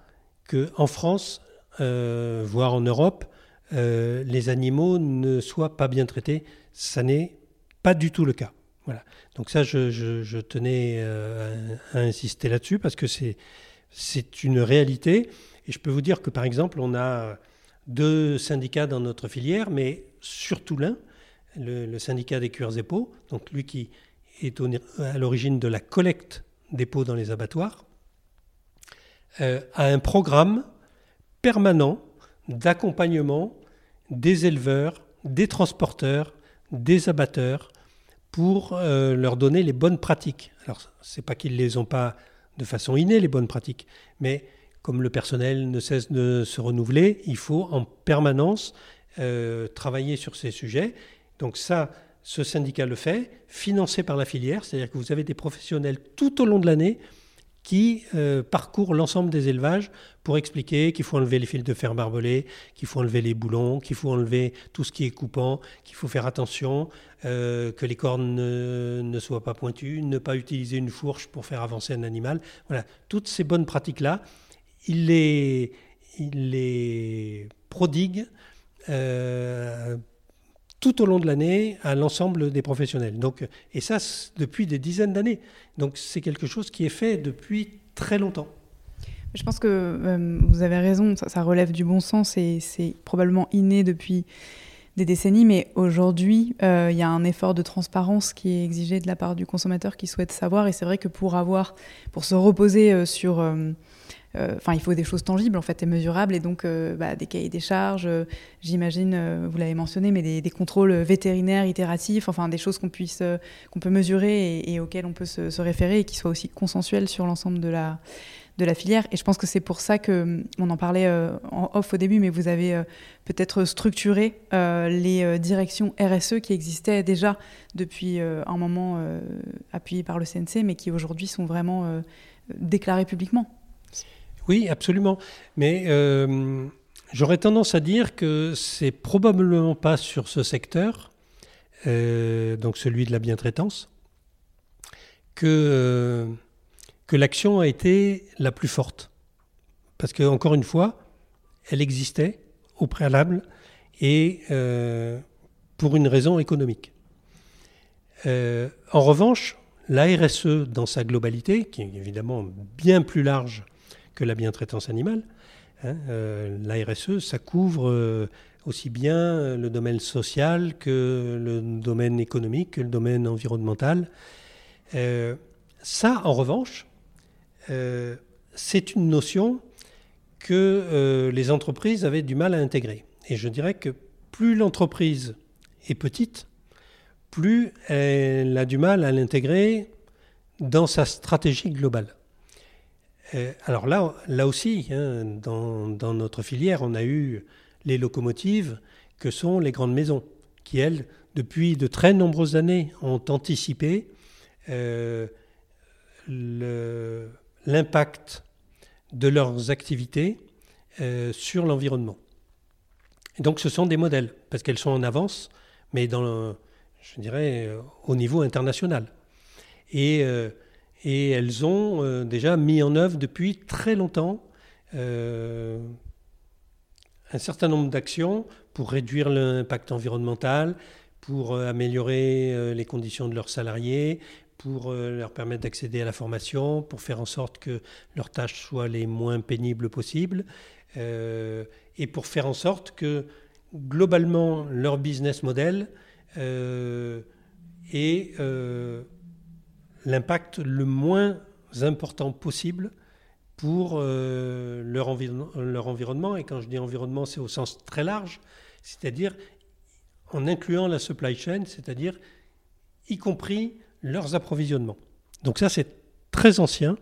qu'en France, voire en Europe, les animaux ne soient pas bien traités. Ça n'est pas du tout le cas. Voilà. Donc ça, je tenais à insister là-dessus parce que c'est une réalité. Et je peux vous dire que, par exemple, on a 2 syndicats dans notre filière, mais surtout l'un, le syndicat des cuirs et peaux, donc lui qui est à l'origine de la collecte des peaux dans les abattoirs, à un programme permanent d'accompagnement des éleveurs, des transporteurs, des abatteurs pour leur donner les bonnes pratiques. Alors, ce n'est pas qu'ils ne les ont pas de façon innée, les bonnes pratiques, mais comme le personnel ne cesse de se renouveler, il faut en permanence travailler sur ces sujets. Donc ça, ce syndicat le fait, financé par la filière, c'est-à-dire que vous avez des professionnels tout au long de l'année qui parcourt l'ensemble des élevages pour expliquer qu'il faut enlever les fils de fer barbelés, qu'il faut enlever les boulons, qu'il faut enlever tout ce qui est coupant, qu'il faut faire attention, que les cornes ne soient pas pointues, ne pas utiliser une fourche pour faire avancer un animal. Voilà, toutes ces bonnes pratiques-là, il les prodigue tout au long de l'année à l'ensemble des professionnels. Donc, et ça, depuis des dizaines d'années. Donc c'est quelque chose qui est fait depuis très longtemps. Je pense que vous avez raison, ça relève du bon sens et c'est probablement inné depuis des décennies, mais aujourd'hui, il y a un effort de transparence qui est exigé de la part du consommateur qui souhaite savoir. Et c'est vrai que pour se reposer sur... il faut des choses tangibles en fait et mesurables et donc des cahiers des charges, j'imagine, vous l'avez mentionné, mais des contrôles vétérinaires itératifs, des choses qu'on peut mesurer et auxquelles on peut se référer et qui soient aussi consensuelles sur l'ensemble de la filière. Et je pense que c'est pour ça que on en parlait en off au début, mais vous avez peut-être structuré les directions RSE qui existaient déjà depuis un moment appuyées par le CNC, mais qui aujourd'hui sont vraiment déclarées publiquement. Oui, absolument. Mais j'aurais tendance à dire que c'est probablement pas sur ce secteur, donc celui de la bientraitance, que que l'action a été la plus forte. Parce que, encore une fois, elle existait au préalable et pour une raison économique. En revanche, la RSE dans sa globalité, qui est évidemment bien plus large que la bientraitance animale, la RSE, ça couvre aussi bien le domaine social que le domaine économique, que le domaine environnemental. Ça, en revanche, c'est une notion que les entreprises avaient du mal à intégrer. Et je dirais que plus l'entreprise est petite, plus elle a du mal à l'intégrer dans sa stratégie globale. Alors là aussi, dans notre filière, on a eu les locomotives que sont les grandes maisons, qui, elles, depuis de très nombreuses années, ont anticipé l'impact de leurs activités sur l'environnement. Et donc, ce sont des modèles, parce qu'elles sont en avance, mais je dirais au niveau international. Et elles ont déjà mis en œuvre depuis très longtemps un certain nombre d'actions pour réduire l'impact environnemental, pour améliorer les conditions de leurs salariés, pour leur permettre d'accéder à la formation, pour faire en sorte que leurs tâches soient les moins pénibles possibles, et pour faire en sorte que, globalement, leur business model ait l'impact le moins important possible pour leur environnement. Et quand je dis environnement, c'est au sens très large, c'est-à-dire en incluant la supply chain, c'est-à-dire y compris leurs approvisionnements. Donc ça, c'est très ancien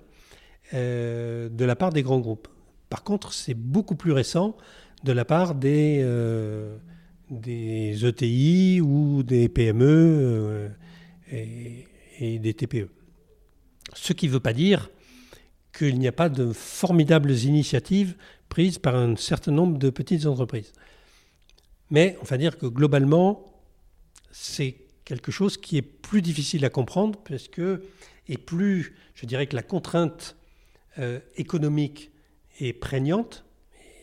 de la part des grands groupes. Par contre, c'est beaucoup plus récent de la part des ETI ou des PME et des TPE. Ce qui ne veut pas dire qu'il n'y a pas de formidables initiatives prises par un certain nombre de petites entreprises. Mais on va dire que globalement, c'est quelque chose qui est plus difficile à comprendre et plus, je dirais que la contrainte économique est prégnante,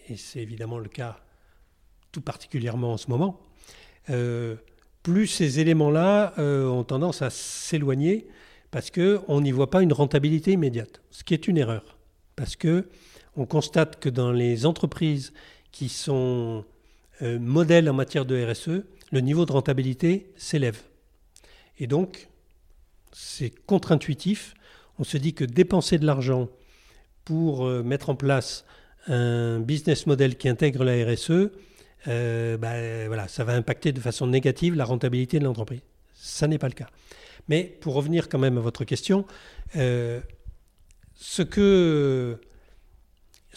et c'est évidemment le cas tout particulièrement en ce moment, plus ces éléments-là ont tendance à s'éloigner parce qu'on n'y voit pas une rentabilité immédiate, ce qui est une erreur. Parce qu'on constate que dans les entreprises qui sont modèles en matière de RSE, le niveau de rentabilité s'élève. Et donc, c'est contre-intuitif. On se dit que dépenser de l'argent pour mettre en place un business model qui intègre la RSE, ça va impacter de façon négative la rentabilité de l'entreprise. Ça n'est pas le cas. Mais pour revenir quand même à votre question, ce que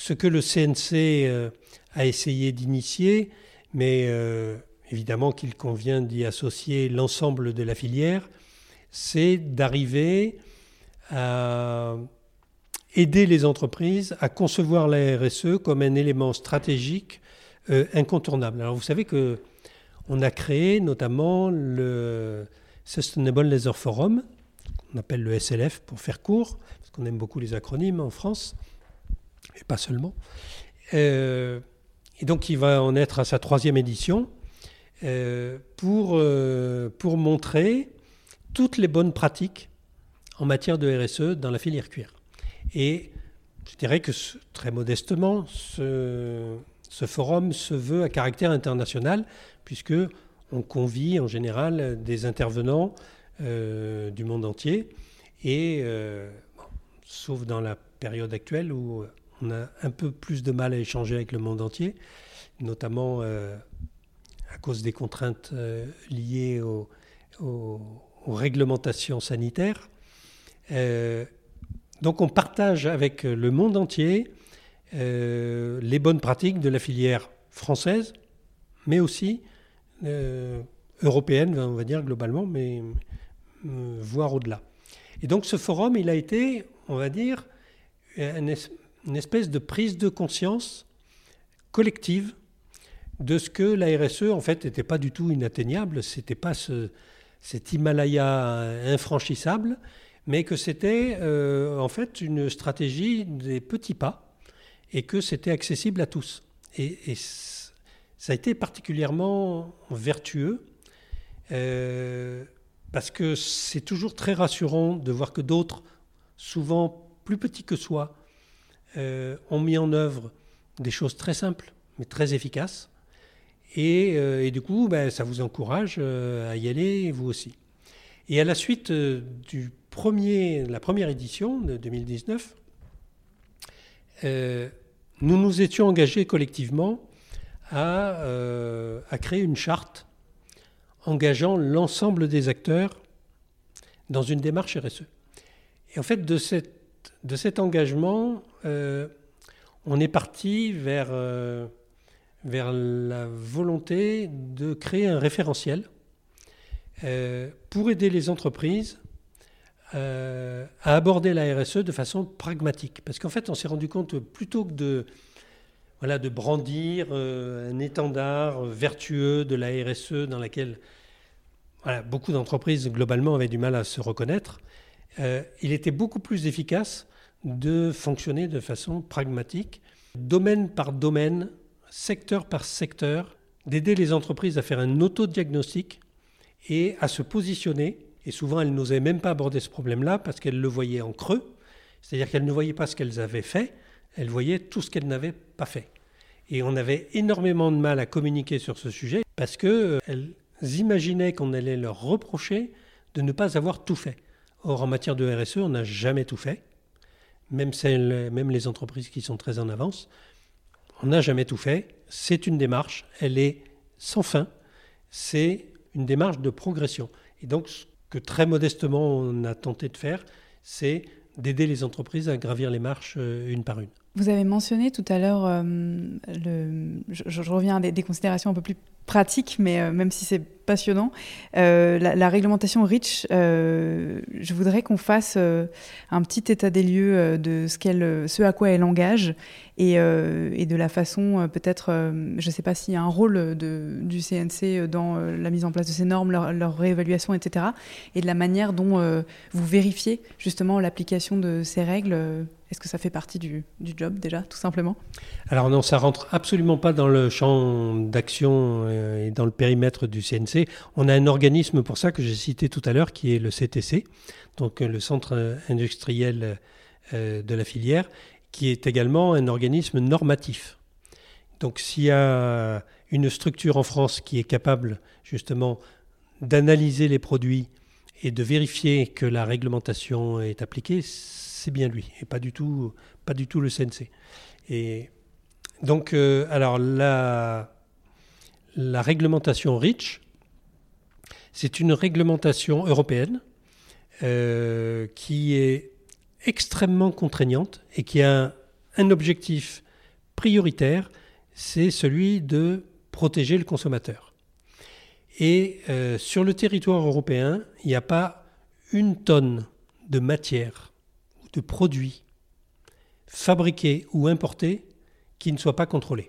le CNC a essayé d'initier, mais évidemment qu'il convient d'y associer l'ensemble de la filière, c'est d'arriver à aider les entreprises à concevoir la RSE comme un élément stratégique incontournable. Alors vous savez qu'on a créé notamment le Sustainable Leather Forum, qu'on appelle le SLF pour faire court, parce qu'on aime beaucoup les acronymes en France, et pas seulement. Et donc il va en être à sa 3e édition pour montrer toutes les bonnes pratiques en matière de RSE dans la filière cuir. Et je dirais que très modestement, ce forum se veut à caractère international, puisque on convie en général des intervenants du monde entier, et sauf dans la période actuelle où on a un peu plus de mal à échanger avec le monde entier, notamment à cause des contraintes liées aux réglementations sanitaires. Donc on partage avec le monde entier les bonnes pratiques de la filière française, mais aussi européenne, on va dire globalement, mais voire au-delà. Et donc ce forum, il a été, on va dire, une espèce de prise de conscience collective de ce que la RSE, en fait, n'était pas du tout inatteignable, c'était pas cet Himalaya infranchissable, mais que c'était en fait une stratégie des petits pas et que c'était accessible à tous. Et ça a été particulièrement vertueux parce que c'est toujours très rassurant de voir que d'autres, souvent plus petits que soi, ont mis en œuvre des choses très simples mais très efficaces. Et du coup, ben, ça vous encourage à y aller, vous aussi. Et à la suite de la première édition de 2019, nous nous étions engagés collectivement à créer une charte engageant l'ensemble des acteurs dans une démarche RSE. Et en fait, de cet engagement, on est parti vers la volonté de créer un référentiel pour aider les entreprises à aborder la RSE de façon pragmatique. Parce qu'en fait, on s'est rendu compte, plutôt que de brandir un étendard vertueux de la RSE dans laquelle beaucoup d'entreprises, globalement, avaient du mal à se reconnaître, il était beaucoup plus efficace de fonctionner de façon pragmatique, domaine par domaine, secteur par secteur, d'aider les entreprises à faire un autodiagnostic et à se positionner. Et souvent, elles n'osaient même pas aborder ce problème-là parce qu'elles le voyaient en creux. C'est-à-dire qu'elles ne voyaient pas ce qu'elles avaient fait, elles voyaient tout ce qu'elles n'avaient pas fait. Et on avait énormément de mal à communiquer sur ce sujet parce qu'elles imaginaient qu'on allait leur reprocher de ne pas avoir tout fait. Or, en matière de RSE, on n'a jamais tout fait. Même les entreprises qui sont très en avance, on n'a jamais tout fait. C'est une démarche, elle est sans fin. C'est une démarche de progression. Et donc, ce que très modestement on a tenté de faire, c'est d'aider les entreprises à gravir les marches une par une. Vous avez mentionné tout à l'heure, je reviens à des considérations un peu plus pratiques, mais même si c'est passionnant, la réglementation REACH, je voudrais qu'on fasse un petit état des lieux de ce à quoi elle engage et de la façon peut-être, je ne sais pas s'il y a un rôle du CNC dans la mise en place de ces normes, leur réévaluation, etc. et de la manière dont vous vérifiez justement l'application de ces règles. Est-ce que ça fait partie du job déjà, tout simplement ? Alors non, ça ne rentre absolument pas dans le champ d'action et dans le périmètre du CNC. On a un organisme pour ça que j'ai cité tout à l'heure qui est le CTC, donc le centre industriel de la filière, qui est également un organisme normatif. Donc s'il y a une structure en France qui est capable justement d'analyser les produits et de vérifier que la réglementation est appliquée, c'est bien lui, et pas du tout le CNC. Et donc, alors la réglementation REACH, c'est une réglementation européenne qui est extrêmement contraignante et qui a un objectif prioritaire, c'est celui de protéger le consommateur. Et sur le territoire européen, il n'y a pas une tonne de matière de produits fabriqués ou importés qui ne soient pas contrôlés.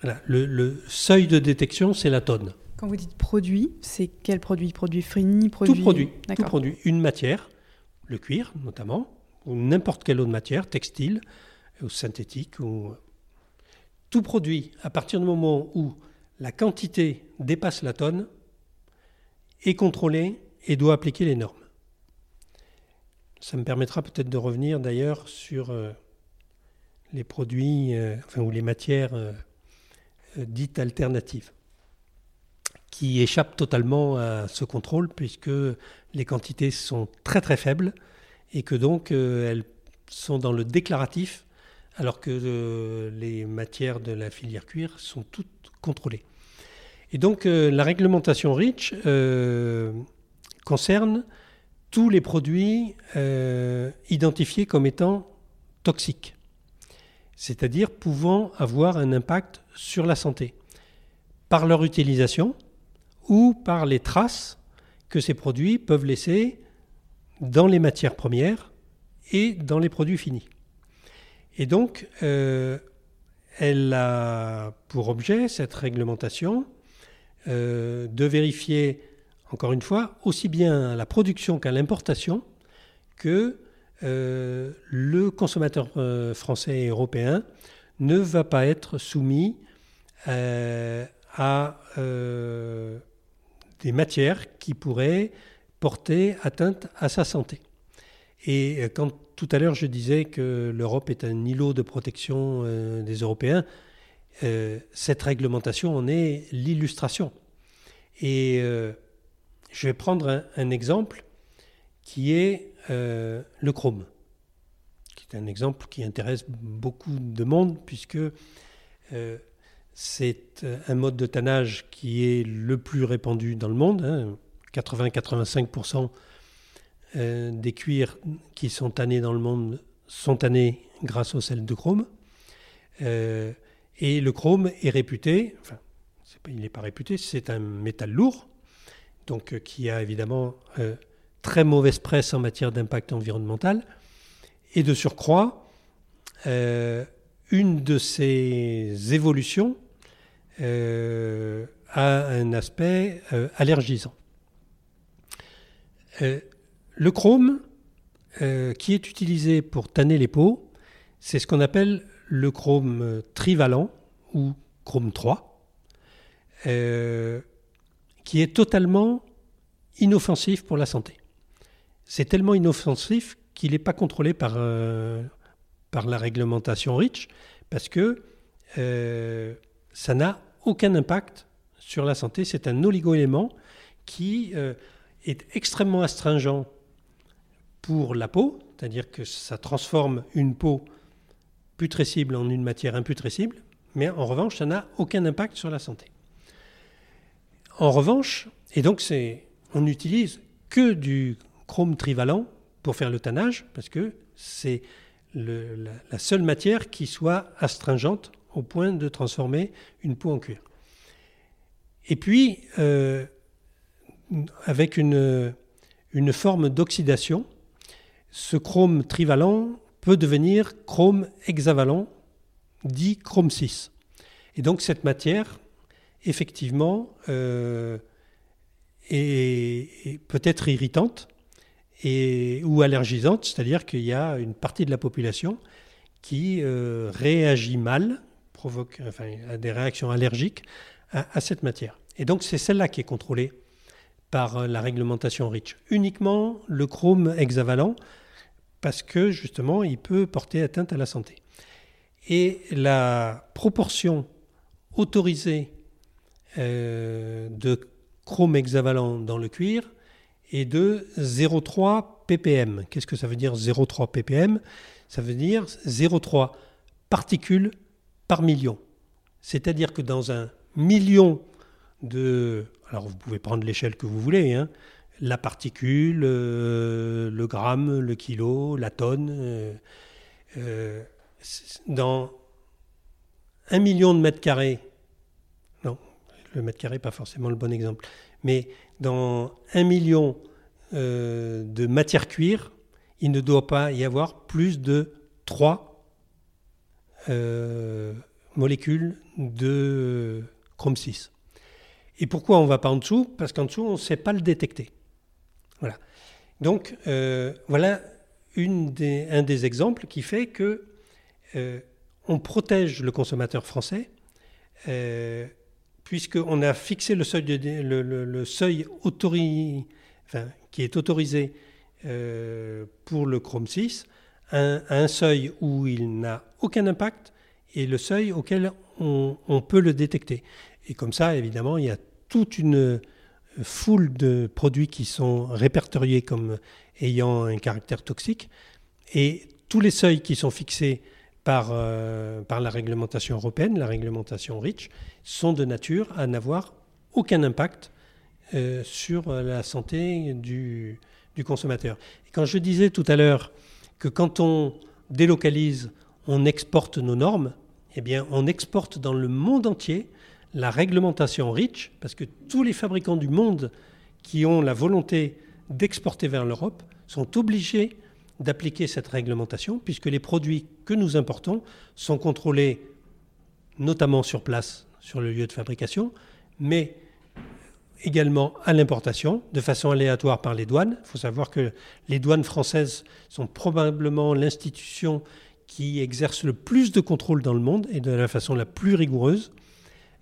Voilà, le seuil de détection, c'est la tonne. Quand vous dites produit, c'est quel produit ? Produit fini, produit... Tout produit, d'accord. Tout produit. Une matière, le cuir notamment, ou n'importe quelle autre matière, textile ou synthétique. Tout produit, à partir du moment où la quantité dépasse la tonne, est contrôlé et doit appliquer les normes. Ça me permettra peut-être de revenir d'ailleurs sur les produits ou les matières dites alternatives qui échappent totalement à ce contrôle puisque les quantités sont très très faibles et que donc elles sont dans le déclaratif alors que les matières de la filière cuir sont toutes contrôlées. Et donc la réglementation REACH concerne tous les produits identifiés comme étant toxiques, c'est-à-dire pouvant avoir un impact sur la santé, par leur utilisation ou par les traces que ces produits peuvent laisser dans les matières premières et dans les produits finis. Et donc, elle a pour objet, cette réglementation, de vérifier, encore une fois, aussi bien à la production qu'à l'importation, que le consommateur français et européen ne va pas être soumis à des matières qui pourraient porter atteinte à sa santé. Et quand tout à l'heure je disais que l'Europe est un îlot de protection des Européens, cette réglementation en est l'illustration. Et je vais prendre un exemple qui est le chrome, qui est un exemple qui intéresse beaucoup de monde puisque c'est un mode de tannage qui est le plus répandu dans le monde, hein. 80-85% des cuirs qui sont tannés dans le monde sont tannés grâce aux sels de chrome. Et le chrome est réputé, enfin, il n'est pas réputé, c'est un métal lourd, donc qui a évidemment très mauvaise presse en matière d'impact environnemental. Et de surcroît, une de ces évolutions a un aspect allergisant. Le chrome qui est utilisé pour tanner les peaux, c'est ce qu'on appelle le chrome trivalent ou chrome 3, qui est totalement inoffensif pour la santé. C'est tellement inoffensif qu'il n'est pas contrôlé par la réglementation REACH parce que ça n'a aucun impact sur la santé. C'est un oligo-élément qui est extrêmement astringent pour la peau, c'est-à-dire que ça transforme une peau putrescible en une matière imputrescible, mais en revanche, ça n'a aucun impact sur la santé. En revanche, et donc on n'utilise que du chrome trivalent pour faire le tannage, parce que c'est la seule matière qui soit astringente au point de transformer une peau en cuir. Et puis, avec une forme d'oxydation, ce chrome trivalent peut devenir chrome hexavalent, dit chrome 6. Et donc cette matière, effectivement, est peut-être irritante ou allergisante, c'est-à-dire qu'il y a une partie de la population qui réagit mal, provoque des réactions allergiques à cette matière. Et donc c'est celle-là qui est contrôlée par la réglementation REACH. Uniquement le chrome hexavalent, parce que justement, il peut porter atteinte à la santé. Et la proportion autorisée de chrome hexavalent dans le cuir est de 0,3 ppm. Qu'est-ce que ça veut dire 0,3 ppm? Ça veut dire 0,3 particules par million. C'est-à-dire que dans un million de... Alors vous pouvez prendre l'échelle que vous voulez, hein, la particule, le gramme, le kilo, la tonne. Dans 1 million de mètres carrés, non, le mètre carré n'est pas forcément le bon exemple, mais dans 1 million de matière cuir, il ne doit pas y avoir plus de 3 molécules de chrome 6. Et pourquoi on ne va pas en dessous? Parce qu'en dessous, on ne sait pas le détecter. Voilà. Donc, voilà un des exemples qui fait qu'on protège le consommateur français, puisqu'on a fixé le seuil, le seuil qui est autorisé pour le chrome 6, un seuil où il n'a aucun impact et le seuil auquel on peut le détecter. Et comme ça, évidemment, il y a toute une foule de produits qui sont répertoriés comme ayant un caractère toxique. Et tous les seuils qui sont fixés par la réglementation européenne, la réglementation REACH, sont de nature à n'avoir aucun impact sur la santé du consommateur. Et quand je disais tout à l'heure que quand on délocalise, on exporte nos normes, eh bien, on exporte dans le monde entier la réglementation REACH, parce que tous les fabricants du monde qui ont la volonté d'exporter vers l'Europe sont obligés d'appliquer cette réglementation, puisque les produits que nous importons sont contrôlés notamment sur place, sur le lieu de fabrication, mais également à l'importation, de façon aléatoire par les douanes. Il faut savoir que les douanes françaises sont probablement l'institution qui exerce le plus de contrôle dans le monde et de la façon la plus rigoureuse.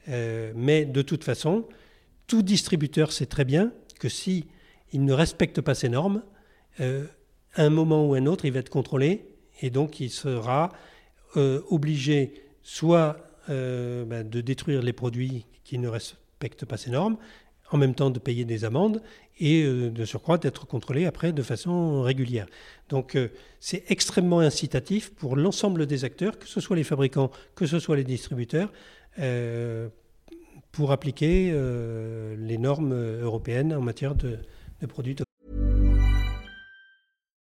Mais de toute façon, tout distributeur sait très bien que s'il ne respecte pas ces normes, à un moment ou à un autre, il va être contrôlé et donc il sera obligé soit de détruire les produits qui ne respectent pas ces normes, en même temps de payer des amendes et de surcroît d'être contrôlé après de façon régulière. Donc c'est extrêmement incitatif pour l'ensemble des acteurs, que ce soit les fabricants, que ce soit les distributeurs, pour appliquer les normes européennes en matière de produits.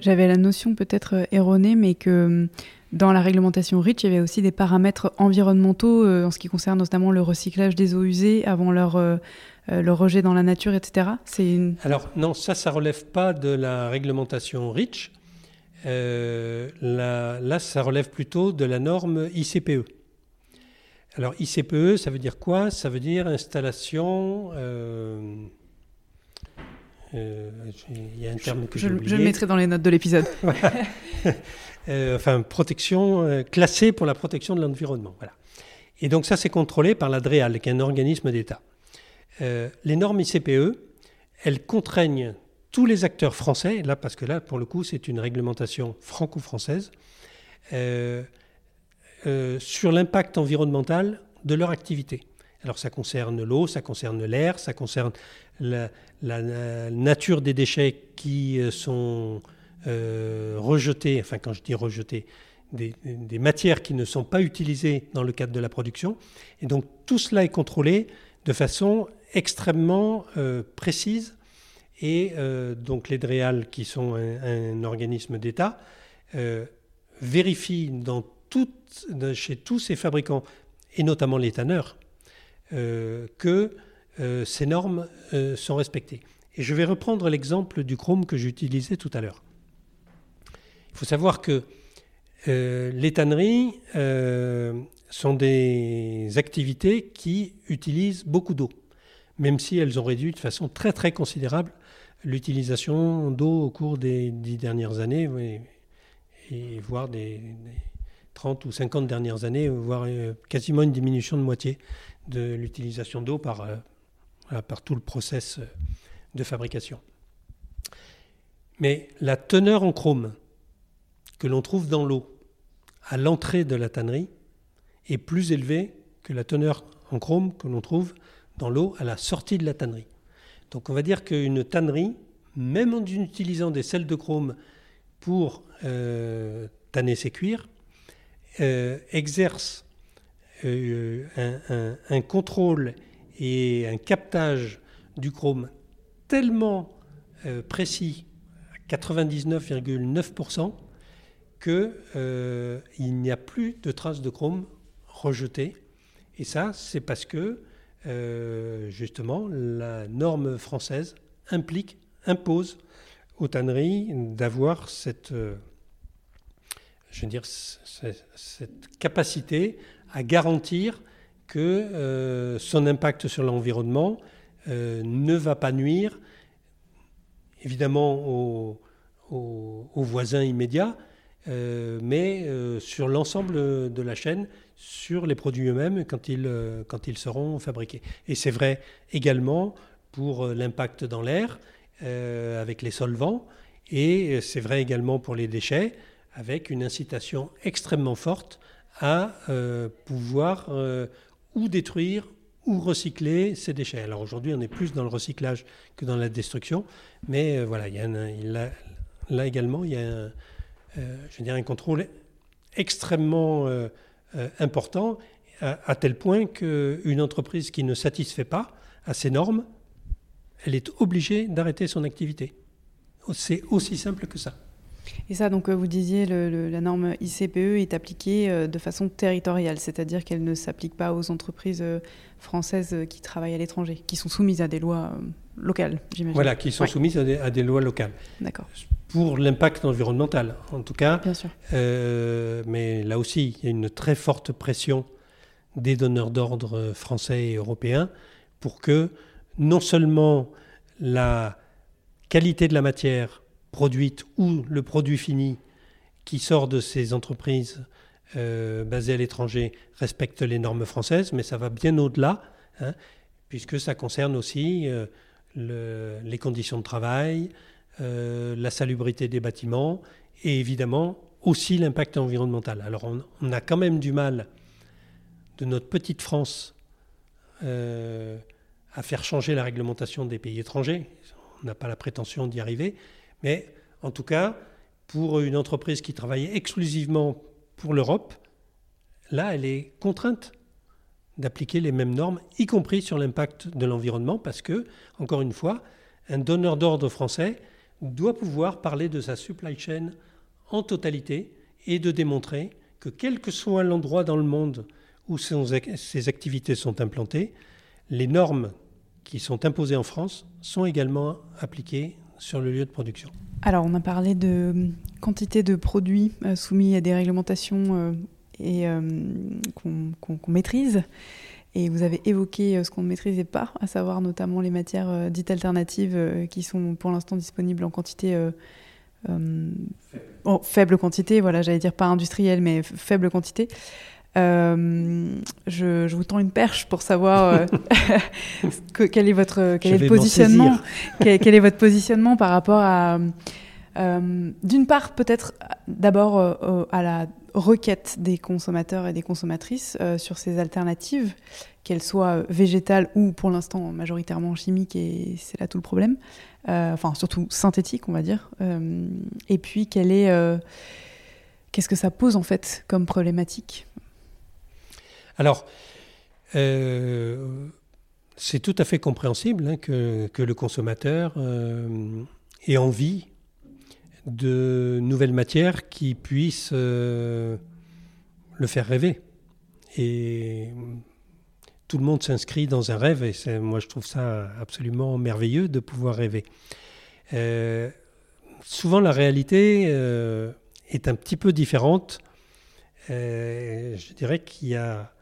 J'avais la notion peut-être erronée, mais que dans la réglementation REACH, il y avait aussi des paramètres environnementaux en ce qui concerne notamment le recyclage des eaux usées avant leur rejet dans la nature, etc. Alors non, ça relève pas de la réglementation REACH. Là, ça relève plutôt de la norme ICPE. Alors ICPE, ça veut dire quoi ? Ça veut dire installation... il y a un terme que j'ai oublié. Je le mettrai dans les notes de l'épisode. Protection, classée pour la protection de l'environnement. Voilà. Et donc ça, c'est contrôlé par la DREAL, qui est un organisme d'État. Les normes ICPE, elles contraignent tous les acteurs français, là, parce que là, pour le coup, c'est une réglementation franco-française, sur l'impact environnemental de leur activité. Alors ça concerne l'eau, ça concerne l'air, ça concerne la nature des déchets qui sont rejetés, enfin quand je dis rejetés, des matières qui ne sont pas utilisées dans le cadre de la production. Et donc tout cela est contrôlé de façon extrêmement précise. Et donc les DREAL, qui sont un organisme d'État, vérifient chez tous ces fabricants, et notamment les tanneurs, que ces normes sont respectées. Et je vais reprendre l'exemple du chrome que j'utilisais tout à l'heure. Il faut savoir que les tanneries sont des activités qui utilisent beaucoup d'eau, même si elles ont réduit de façon très très considérable l'utilisation d'eau au cours des 10 dernières années, et voire des 30 ou 50 dernières années, voire quasiment une diminution de moitié de l'utilisation d'eau par tout le process de fabrication. Mais la teneur en chrome que l'on trouve dans l'eau à l'entrée de la tannerie est plus élevée que la teneur en chrome que l'on trouve dans l'eau à la sortie de la tannerie. Donc on va dire qu'une tannerie, même en utilisant des sels de chrome pour tanner ses cuirs, exerce un contrôle et un captage du chrome tellement précis, à 99,9%, qu'il n'y a plus de traces de chrome rejetées. Et ça, c'est parce que, justement, la norme française impose aux tanneries d'avoir cette capacité à garantir que son impact sur l'environnement ne va pas nuire, évidemment, aux voisins immédiats, mais sur l'ensemble de la chaîne, sur les produits eux-mêmes quand ils seront fabriqués. Et c'est vrai également pour l'impact dans l'air avec les solvants, et c'est vrai également pour les déchets, avec une incitation extrêmement forte à pouvoir ou détruire ou recycler ces déchets. Alors aujourd'hui, on est plus dans le recyclage que dans la destruction, mais voilà, il y a un contrôle extrêmement important à tel point qu'une entreprise qui ne satisfait pas à ces normes, elle est obligée d'arrêter son activité. C'est aussi simple que ça. Et ça, donc, vous disiez, la norme ICPE est appliquée de façon territoriale, c'est-à-dire qu'elle ne s'applique pas aux entreprises françaises qui travaillent à l'étranger, qui sont soumises à des lois locales, j'imagine. Voilà, qui sont soumises à des lois locales. D'accord. Pour l'impact environnemental, en tout cas. Bien sûr. Mais là aussi, il y a une très forte pression des donneurs d'ordre français et européens pour que non seulement la qualité de la matière produite ou le produit fini qui sort de ces entreprises basées à l'étranger respecte les normes françaises, mais ça va bien au-delà, hein, puisque ça concerne aussi les conditions de travail, la salubrité des bâtiments et évidemment aussi l'impact environnemental. Alors on a quand même du mal de notre petite France à faire changer la réglementation des pays étrangers. On n'a pas la prétention d'y arriver. Mais en tout cas, pour une entreprise qui travaille exclusivement pour l'Europe, là, elle est contrainte d'appliquer les mêmes normes, y compris sur l'impact de l'environnement, parce que, encore une fois, un donneur d'ordre français doit pouvoir parler de sa supply chain en totalité et de démontrer que quel que soit l'endroit dans le monde où ses activités sont implantées, les normes qui sont imposées en France sont également appliquées sur le lieu de production. Alors, on a parlé de quantité de produits soumis à des réglementations qu'on maîtrise. Et vous avez évoqué ce qu'on ne maîtrisait pas, à savoir notamment les matières dites alternatives qui sont pour l'instant disponibles en quantité faible quantité. Voilà, j'allais dire pas industrielle, mais faible quantité. Je vous tends une perche pour savoir quel est votre positionnement par rapport à, d'une part peut-être d'abord à la requête des consommateurs et des consommatrices sur ces alternatives, qu'elles soient végétales ou pour l'instant majoritairement chimiques, et c'est là tout le problème, enfin surtout synthétiques on va dire, et puis qu'est-ce que ça pose en fait comme problématique ? Alors, c'est tout à fait compréhensible que le consommateur ait envie de nouvelles matières qui puissent le faire rêver. Et tout le monde s'inscrit dans un rêve, et moi je trouve ça absolument merveilleux de pouvoir rêver. Souvent la réalité est un petit peu différente. Je dirais qu'il y a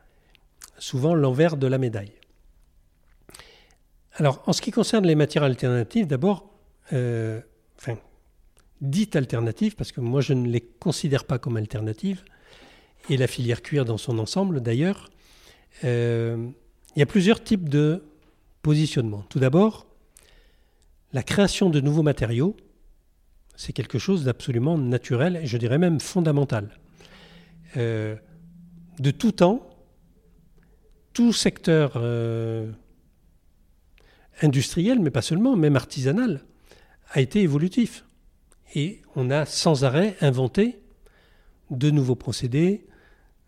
souvent l'envers de la médaille. Alors, en ce qui concerne les matières alternatives, d'abord, dites alternatives, parce que moi, je ne les considère pas comme alternatives, et la filière cuir dans son ensemble, d'ailleurs, il y a plusieurs types de positionnement. Tout d'abord, la création de nouveaux matériaux, c'est quelque chose d'absolument naturel, et je dirais même fondamental. De tout temps, tout secteur industriel, mais pas seulement, même artisanal, a été évolutif. Et on a sans arrêt inventé de nouveaux procédés,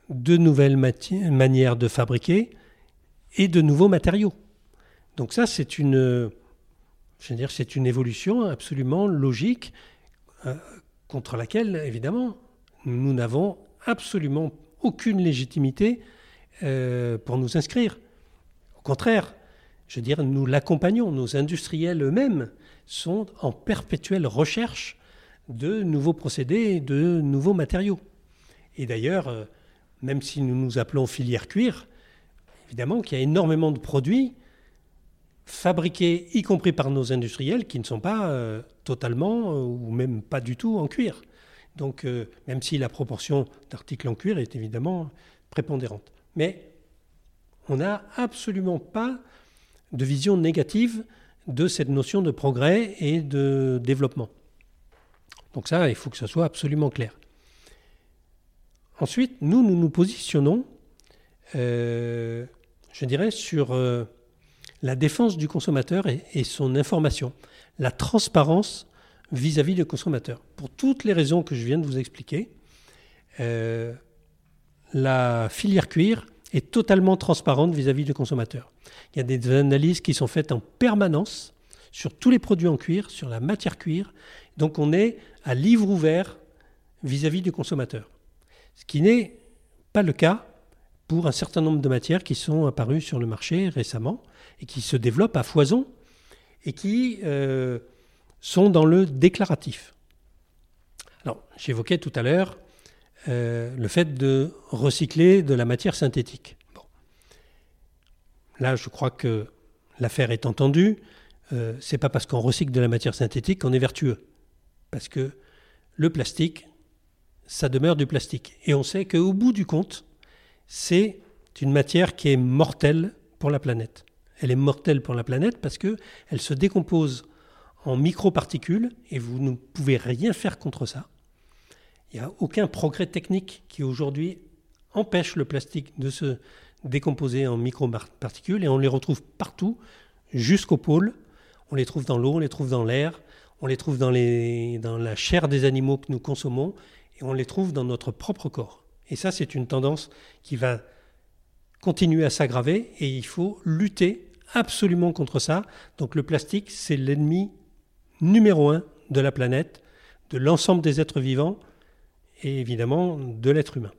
de nouvelles manières de fabriquer et de nouveaux matériaux. Donc ça, c'est une évolution absolument logique contre laquelle, évidemment, nous n'avons absolument aucune légitimité pour nous inscrire. Au contraire, je veux dire, nous l'accompagnons. Nos industriels eux-mêmes sont en perpétuelle recherche de nouveaux procédés, de nouveaux matériaux. Et d'ailleurs, même si nous nous appelons filière cuir, évidemment qu'il y a énormément de produits fabriqués, y compris par nos industriels, qui ne sont pas totalement ou même pas du tout en cuir. Donc, même si la proportion d'articles en cuir est évidemment prépondérante. Mais on n'a absolument pas de vision négative de cette notion de progrès et de développement. Donc ça, il faut que ça soit absolument clair. Ensuite, nous nous positionnons, je dirais, sur la défense du consommateur et son information, la transparence vis-à-vis du consommateur. Pour toutes les raisons que je viens de vous expliquer, la filière cuir est totalement transparente vis-à-vis du consommateur. Il y a des analyses qui sont faites en permanence sur tous les produits en cuir, sur la matière cuir. Donc on est à livre ouvert vis-à-vis du consommateur. Ce qui n'est pas le cas pour un certain nombre de matières qui sont apparues sur le marché récemment et qui se développent à foison et qui sont dans le déclaratif. Alors, j'évoquais tout à l'heure le fait de recycler de la matière synthétique. Bon. Là, je crois que l'affaire est entendue. C'est pas parce qu'on recycle de la matière synthétique qu'on est vertueux. Parce que le plastique, ça demeure du plastique. Et on sait qu'au bout du compte, c'est une matière qui est mortelle pour la planète. Elle est mortelle pour la planète parce qu'elle se décompose en microparticules et vous ne pouvez rien faire contre ça. Il n'y a aucun progrès technique qui aujourd'hui empêche le plastique de se décomposer en microparticules et on les retrouve partout jusqu'au pôle. On les trouve dans l'eau, on les trouve dans l'air, on les trouve dans la chair des animaux que nous consommons et on les trouve dans notre propre corps. Et ça, c'est une tendance qui va continuer à s'aggraver et il faut lutter absolument contre ça. Donc le plastique, c'est l'ennemi numéro 1 de la planète, de l'ensemble des êtres vivants et évidemment de l'être humain.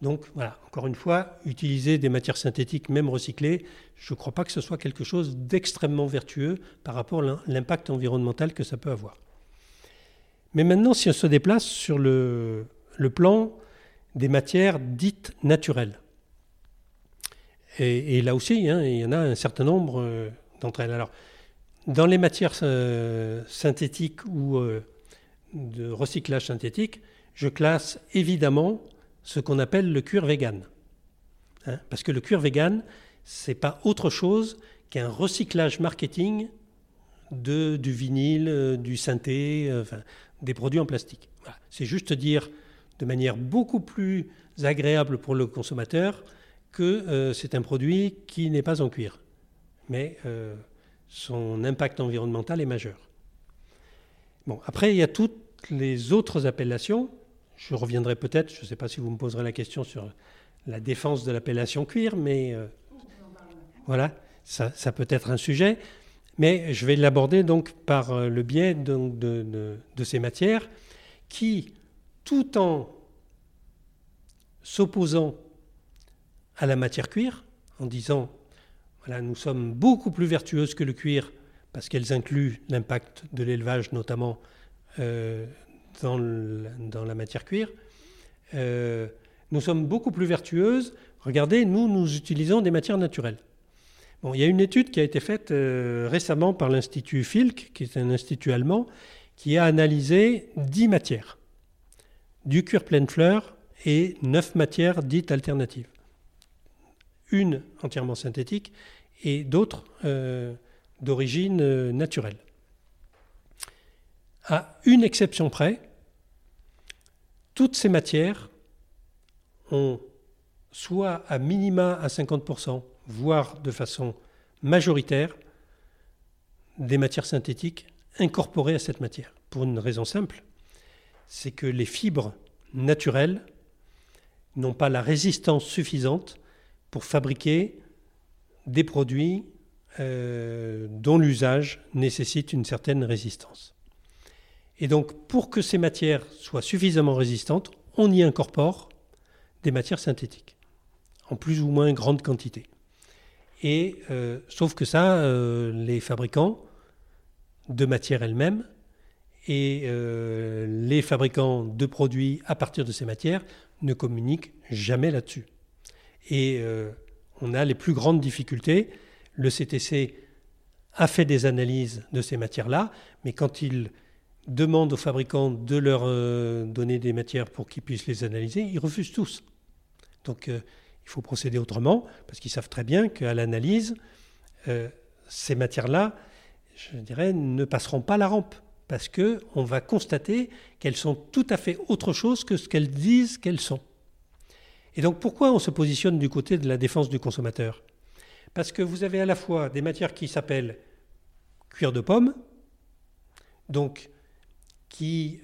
Donc voilà, encore une fois, utiliser des matières synthétiques, même recyclées, je ne crois pas que ce soit quelque chose d'extrêmement vertueux par rapport à l'impact environnemental que ça peut avoir. Mais maintenant, si on se déplace sur le plan des matières dites naturelles, et là aussi, hein, il y en a un certain nombre d'entre elles. Alors, dans les matières synthétiques ou de recyclage synthétique, je classe évidemment ce qu'on appelle le cuir vegan. Hein, parce que le cuir vegan, c'est pas autre chose qu'un recyclage marketing du vinyle, du synthé, des produits en plastique. Voilà. C'est juste dire de manière beaucoup plus agréable pour le consommateur que c'est un produit qui n'est pas en cuir. Mais son impact environnemental est majeur. Bon, après, il y a toutes les autres appellations. Je reviendrai peut-être, je ne sais pas si vous me poserez la question sur la défense de l'appellation cuir, mais voilà, ça peut être un sujet. Mais je vais l'aborder donc par le biais de ces matières qui, tout en s'opposant à la matière cuir, en disant voilà, nous sommes beaucoup plus vertueuses que le cuir parce qu'elles incluent l'impact de l'élevage, notamment dans la matière cuir. Nous sommes beaucoup plus vertueuses. Regardez, nous utilisons des matières naturelles. Bon, il y a une étude qui a été faite récemment par l'Institut Filk, qui est un institut allemand, qui a analysé 10 matières, du cuir pleine fleur et 9 matières dites alternatives. Une entièrement synthétique et d'autres d'origine naturelle. À une exception près, toutes ces matières ont soit à minima à 50%, voire de façon majoritaire, des matières synthétiques incorporées à cette matière. Pour une raison simple, c'est que les fibres naturelles n'ont pas la résistance suffisante pour fabriquer des produits dont l'usage nécessite une certaine résistance. Et donc, pour que ces matières soient suffisamment résistantes, on y incorpore des matières synthétiques, en plus ou moins grande quantité. Et sauf que ça, les fabricants de matières elles-mêmes et les fabricants de produits à partir de ces matières ne communiquent jamais là-dessus. Et on a les plus grandes difficultés. Le CTC a fait des analyses de ces matières-là, mais quand il demande aux fabricants de leur donner des matières pour qu'ils puissent les analyser, ils refusent tous. Donc il faut procéder autrement, parce qu'ils savent très bien qu'à l'analyse, ces matières-là, je dirais, ne passeront pas la rampe, parce qu'on va constater qu'elles sont tout à fait autre chose que ce qu'elles disent qu'elles sont. Et donc pourquoi on se positionne du côté de la défense du consommateur ? Parce que vous avez à la fois des matières qui s'appellent cuir de pomme, donc qui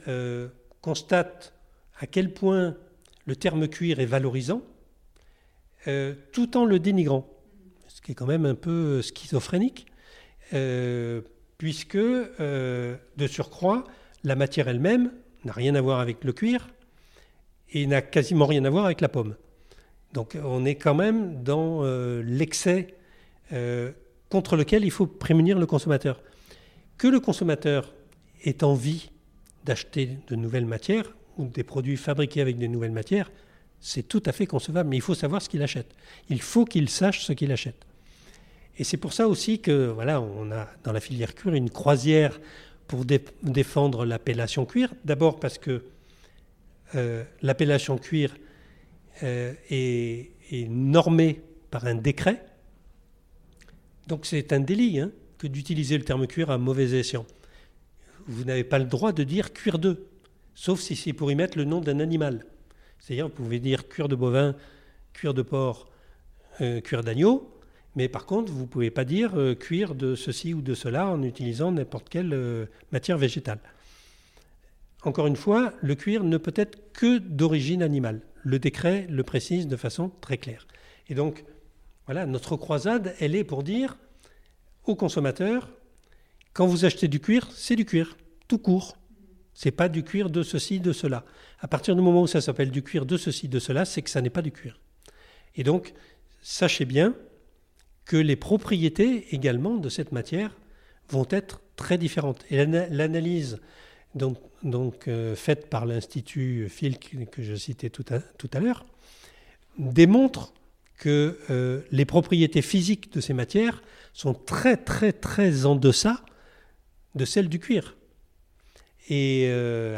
constatent à quel point le terme cuir est valorisant, tout en le dénigrant, ce qui est quand même un peu schizophrénique, puisque de surcroît, la matière elle-même n'a rien à voir avec le cuir et n'a quasiment rien à voir avec la pomme. Donc on est quand même dans l'excès contre lequel il faut prémunir le consommateur. Que le consommateur ait envie d'acheter de nouvelles matières ou des produits fabriqués avec des nouvelles matières, c'est tout à fait concevable, mais il faut savoir ce qu'il achète. Il faut qu'il sache ce qu'il achète. Et c'est pour ça aussi que, voilà, on a dans la filière cuir une croisière pour défendre l'appellation cuir. D'abord parce que l'appellation cuir est normée par un décret. Donc c'est un délit que d'utiliser le terme cuir à mauvais escient. Vous n'avez pas le droit de dire cuir d'œuf, sauf si c'est pour y mettre le nom d'un animal. C'est-à-dire, vous pouvez dire cuir de bovin, cuir de porc, cuir d'agneau, mais par contre, vous ne pouvez pas dire cuir de ceci ou de cela en utilisant n'importe quelle matière végétale. Encore une fois, le cuir ne peut être que d'origine animale. Le décret le précise de façon très claire. Et donc, voilà, notre croisade, elle est pour dire aux consommateurs, quand vous achetez du cuir, c'est du cuir, tout court. C'est pas du cuir de ceci, de cela. À partir du moment où ça s'appelle du cuir de ceci, de cela, c'est que ça n'est pas du cuir. Et donc, sachez bien que les propriétés également de cette matière vont être très différentes. Et l'analyse donc faite par l'Institut Phil que je citais tout à l'heure démontre que les propriétés physiques de ces matières sont très, très, très en deçà de celles du cuir. Et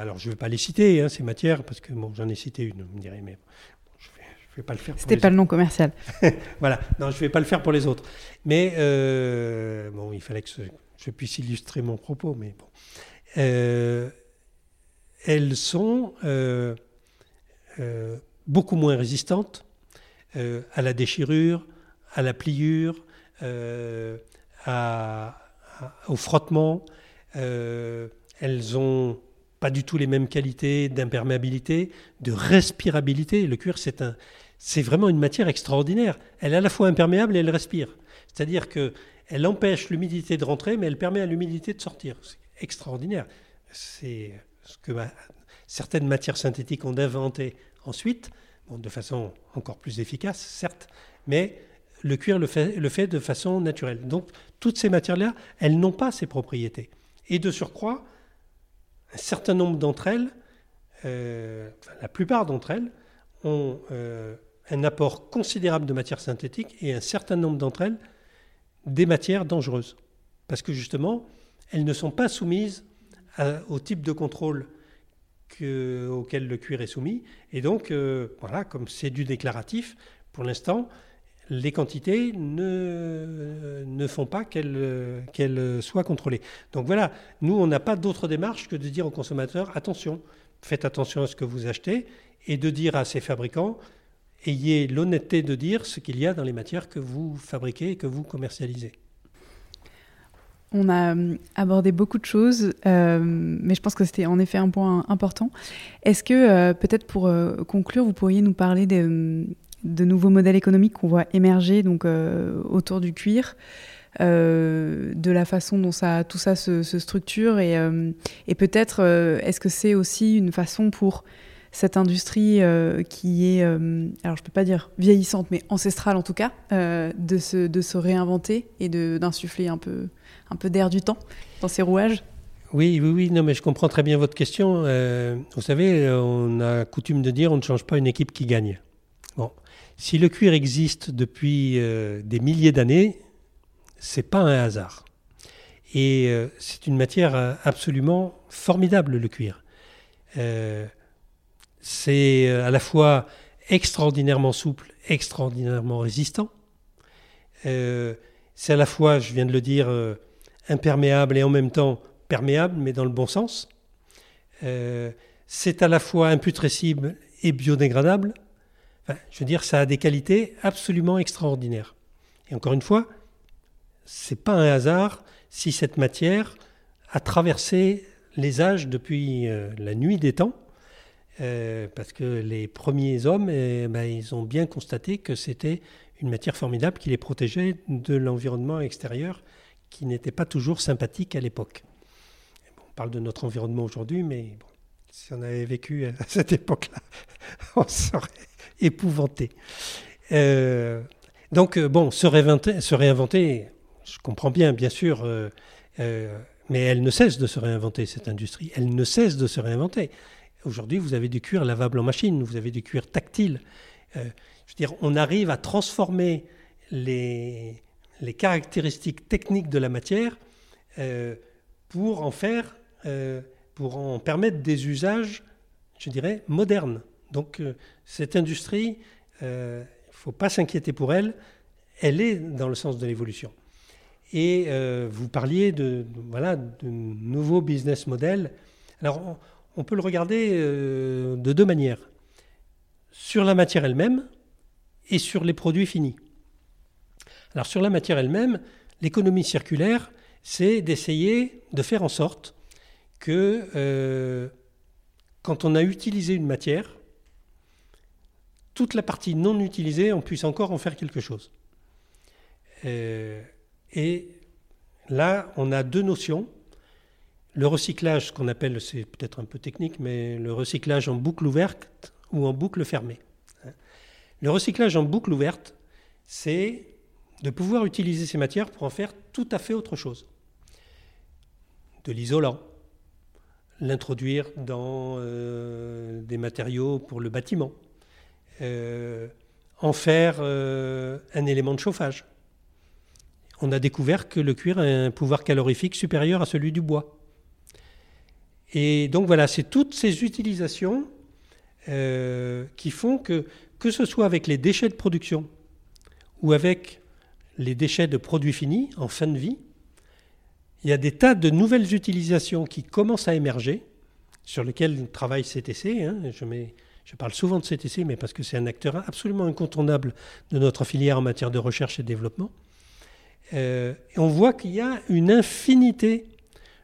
alors, je ne vais pas les citer, ces matières, parce que bon, j'en ai cité une, vous me direz, mais je ne vais pas le faire pour les autres. C'était pas le nom commercial. Voilà, non, je ne vais pas le faire pour les autres. Mais bon, il fallait que je puisse illustrer mon propos, mais bon. Elles sont beaucoup moins résistantes à la déchirure, à la pliure, au frottement. Elles ont pas du tout les mêmes qualités d'imperméabilité, de respirabilité. Le cuir, c'est vraiment une matière extraordinaire. Elle est à la fois imperméable et elle respire. C'est-à-dire qu'elle empêche l'humidité de rentrer, mais elle permet à l'humidité de sortir. C'est extraordinaire. C'est ce que certaines matières synthétiques ont inventé ensuite, bon, de façon encore plus efficace, certes, mais le cuir le fait de façon naturelle. Donc, toutes ces matières-là, elles n'ont pas ces propriétés. Et de surcroît, un certain nombre d'entre elles, la plupart d'entre elles, ont un apport considérable de matières synthétiques et un certain nombre d'entre elles des matières dangereuses. Parce que justement, elles ne sont pas soumises au type de contrôle auquel le cuir est soumis. Et donc, voilà, comme c'est du déclaratif, pour l'instant, les quantités ne font pas qu'elles soient contrôlées. Donc voilà, nous, on n'a pas d'autre démarche que de dire aux consommateurs, attention, faites attention à ce que vous achetez, et de dire à ces fabricants, ayez l'honnêteté de dire ce qu'il y a dans les matières que vous fabriquez et que vous commercialisez. On a abordé beaucoup de choses, mais je pense que c'était en effet un point important. Est-ce que, peut-être pour conclure, vous pourriez nous parler de nouveaux modèles économiques qu'on voit émerger donc, autour du cuir, de la façon dont tout ça se structure et peut-être est-ce que c'est aussi une façon pour cette industrie qui est, alors je ne peux pas dire vieillissante, mais ancestrale en tout cas, de se réinventer et d'insuffler un peu d'air du temps dans ses rouages? Oui, non, mais je comprends très bien votre question. Vous savez, on a coutume de dire on ne change pas une équipe qui gagne. Bon. Si le cuir existe depuis des milliers d'années, c'est pas un hasard. Et c'est une matière absolument formidable, le cuir. C'est à la fois extraordinairement souple, extraordinairement résistant. C'est à la fois, je viens de le dire, imperméable et en même temps perméable, mais dans le bon sens. C'est à la fois imputrescible et biodégradable. Je veux dire, ça a des qualités absolument extraordinaires. Et encore une fois, ce n'est pas un hasard si cette matière a traversé les âges depuis la nuit des temps parce que les premiers hommes, ils ont bien constaté que c'était une matière formidable qui les protégeait de l'environnement extérieur qui n'était pas toujours sympathique à l'époque. Bon, on parle de notre environnement aujourd'hui, mais bon, si on avait vécu à cette époque-là, on serait épouvanté. Donc, se réinventer, je comprends bien sûr, mais elle ne cesse de se réinventer, cette industrie. Elle ne cesse de se réinventer. Aujourd'hui, vous avez du cuir lavable en machine, vous avez du cuir tactile. Je veux dire, on arrive à transformer les caractéristiques techniques de la matière pour en permettre des usages, je dirais, modernes. Donc, cette industrie, il ne faut pas s'inquiéter pour elle. Elle est dans le sens de l'évolution. Et vous parliez de nouveaux business models. Alors, on peut le regarder de deux manières. Sur la matière elle-même et sur les produits finis. Alors, sur la matière elle-même, l'économie circulaire, c'est d'essayer de faire en sorte que quand on a utilisé une matière, toute la partie non utilisée, on puisse encore en faire quelque chose. Et là, on a deux notions. Le recyclage, ce qu'on appelle, c'est peut-être un peu technique, mais le recyclage en boucle ouverte ou en boucle fermée. Le recyclage en boucle ouverte, c'est de pouvoir utiliser ces matières pour en faire tout à fait autre chose. De l'isolant, l'introduire dans des matériaux pour le bâtiment, en faire un élément de chauffage. On a découvert que le cuir a un pouvoir calorifique supérieur à celui du bois. Et donc voilà, c'est toutes ces utilisations qui font que ce soit avec les déchets de production ou avec les déchets de produits finis en fin de vie, il y a des tas de nouvelles utilisations qui commencent à émerger, sur lesquelles travaille CTC. Je parle souvent de CTC, mais parce que c'est un acteur absolument incontournable de notre filière en matière de recherche et développement. Et on voit qu'il y a une infinité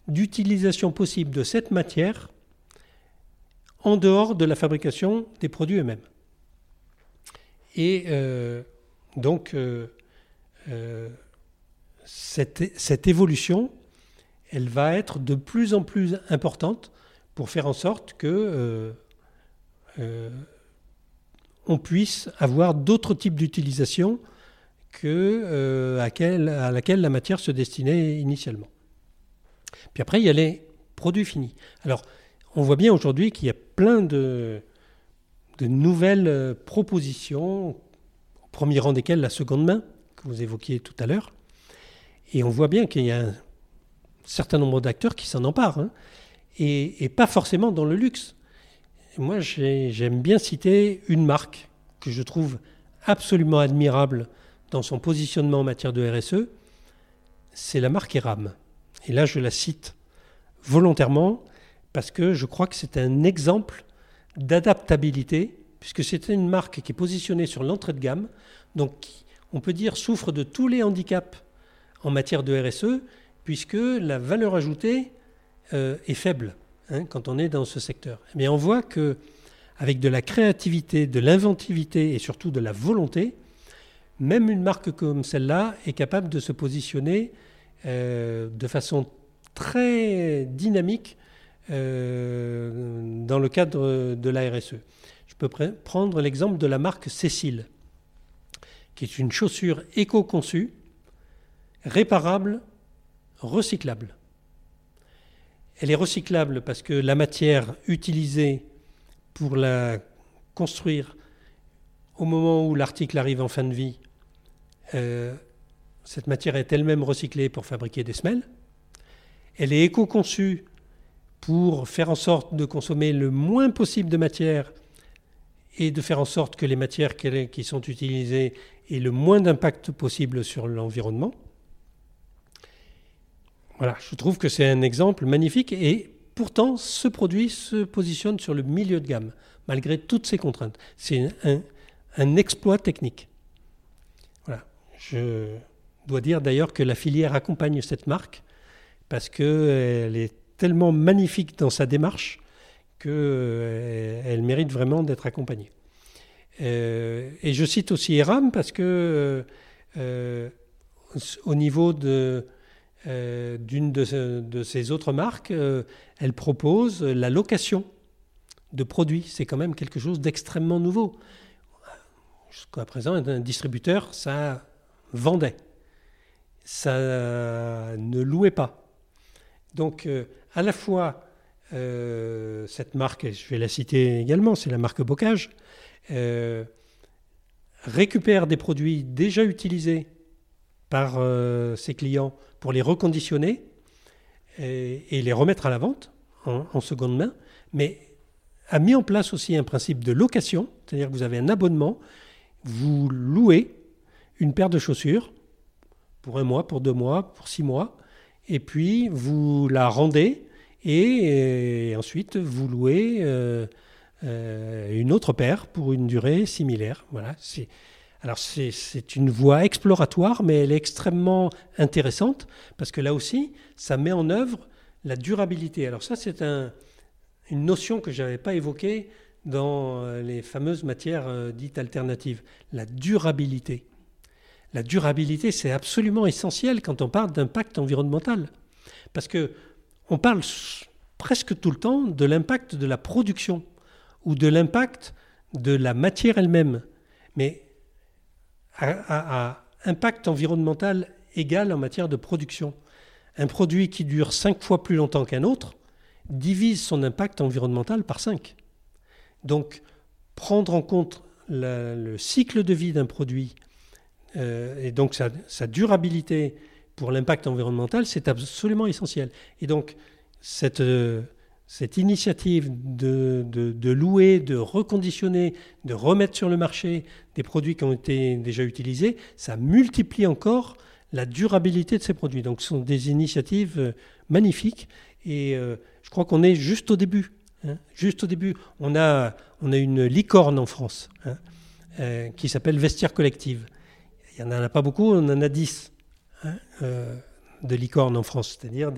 d'utilisations possibles de cette matière en dehors de la fabrication des produits eux-mêmes. Et cette évolution, elle va être de plus en plus importante pour faire en sorte que on puisse avoir d'autres types d'utilisations à laquelle la matière se destinait initialement. Puis après, il y a les produits finis. Alors, on voit bien aujourd'hui qu'il y a plein de nouvelles propositions, au premier rang desquelles la seconde main, que vous évoquiez tout à l'heure. Et on voit bien qu'il y a un certain nombre d'acteurs qui s'en emparent, et pas forcément dans le luxe. Et moi, j'aime bien citer une marque que je trouve absolument admirable dans son positionnement en matière de RSE, c'est la marque Eram. Et là, je la cite volontairement parce que je crois que c'est un exemple d'adaptabilité, puisque c'est une marque qui est positionnée sur l'entrée de gamme, donc on peut dire souffre de tous les handicaps en matière de RSE, puisque la valeur ajoutée est faible quand on est dans ce secteur. Mais on voit qu'avec de la créativité, de l'inventivité et surtout de la volonté, même une marque comme celle-là est capable de se positionner de façon très dynamique dans le cadre de la RSE. Je peux prendre l'exemple de la marque Cécile, qui est une chaussure éco-conçue, réparable, recyclable. Elle est recyclable parce que la matière utilisée pour la construire au moment où l'article arrive en fin de vie, cette matière est elle-même recyclée pour fabriquer des semelles. Elle est éco-conçue pour faire en sorte de consommer le moins possible de matière et de faire en sorte que les matières qui sont utilisées aient le moins d'impact possible sur l'environnement. Voilà, je trouve que c'est un exemple magnifique et pourtant ce produit se positionne sur le milieu de gamme, malgré toutes ses contraintes. C'est un exploit technique. Voilà. Je dois dire d'ailleurs que la filière accompagne cette marque parce qu'elle est tellement magnifique dans sa démarche qu'elle mérite vraiment d'être accompagnée. Et je cite aussi Eram parce que au niveau d'une de ses autres marques, elle propose la location de produits. C'est quand même quelque chose d'extrêmement nouveau. Jusqu'à présent, un distributeur, ça vendait. Ça ne louait pas. Donc, à la fois, cette marque, et je vais la citer également, c'est la marque Bocage, récupère des produits déjà utilisés par ses clients pour les reconditionner et les remettre à la vente en seconde main, mais a mis en place aussi un principe de location, c'est-à-dire que vous avez un abonnement, vous louez une paire de chaussures pour 1 mois, pour 2 mois, pour 6 mois, et puis vous la rendez et ensuite vous louez une autre paire pour une durée similaire. Voilà. Alors c'est une voie exploratoire, mais elle est extrêmement intéressante parce que là aussi, ça met en œuvre la durabilité. Alors ça, c'est une notion que je n'avais pas évoquée dans les fameuses matières dites alternatives, la durabilité. La durabilité, c'est absolument essentiel quand on parle d'impact environnemental, parce que on parle presque tout le temps de l'impact de la production ou de l'impact de la matière elle-même. Mais à impact environnemental égal en matière de production. Un produit qui dure 5 fois plus longtemps qu'un autre divise son impact environnemental par 5. Donc, prendre en compte le cycle de vie d'un produit et donc sa durabilité pour l'impact environnemental, c'est absolument essentiel. Et donc, cette initiative de louer, de reconditionner, de remettre sur le marché des produits qui ont été déjà utilisés, ça multiplie encore la durabilité de ces produits. Donc, ce sont des initiatives magnifiques. Et je crois qu'on est juste au début. Hein. Juste au début, on a une licorne en France qui s'appelle Vestiaire Collective. Il n'y en a pas beaucoup, on en a 10. De licorne en France, c'est-à-dire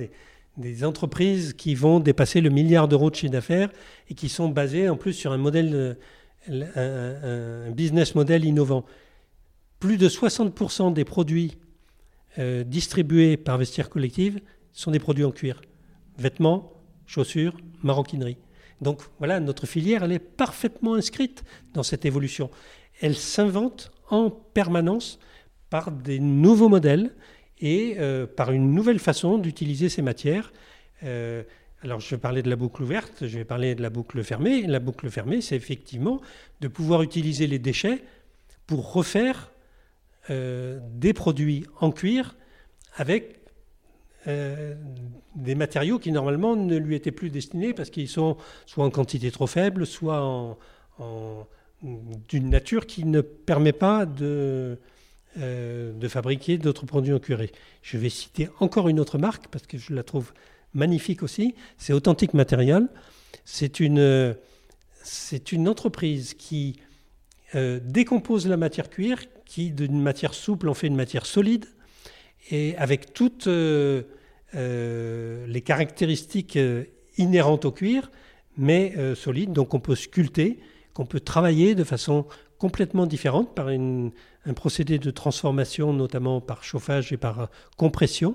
des entreprises qui vont dépasser le $1 billion de chiffre d'affaires et qui sont basées en plus sur un modèle, un business model innovant. Plus de 60% des produits distribués par Vestiaire Collective sont des produits en cuir, vêtements, chaussures, maroquinerie. Donc voilà, notre filière, elle est parfaitement inscrite dans cette évolution. Elle s'invente en permanence par des nouveaux modèles et par une nouvelle façon d'utiliser ces matières. Alors, je parlais de la boucle ouverte, je vais parler de la boucle fermée. La boucle fermée, c'est effectivement de pouvoir utiliser les déchets pour refaire des produits en cuir avec des matériaux qui, normalement, ne lui étaient plus destinés parce qu'ils sont soit en quantité trop faible, soit d'une nature qui ne permet pas de fabriquer d'autres produits en cuir. Je vais citer encore une autre marque parce que je la trouve magnifique aussi. C'est Authentic Material. C'est une entreprise qui décompose la matière cuir, qui d'une matière souple en fait une matière solide et avec toutes les caractéristiques inhérentes au cuir, mais solide. Donc on peut sculpter, qu'on peut travailler de façon complètement différente par un procédé de transformation, notamment par chauffage et par compression.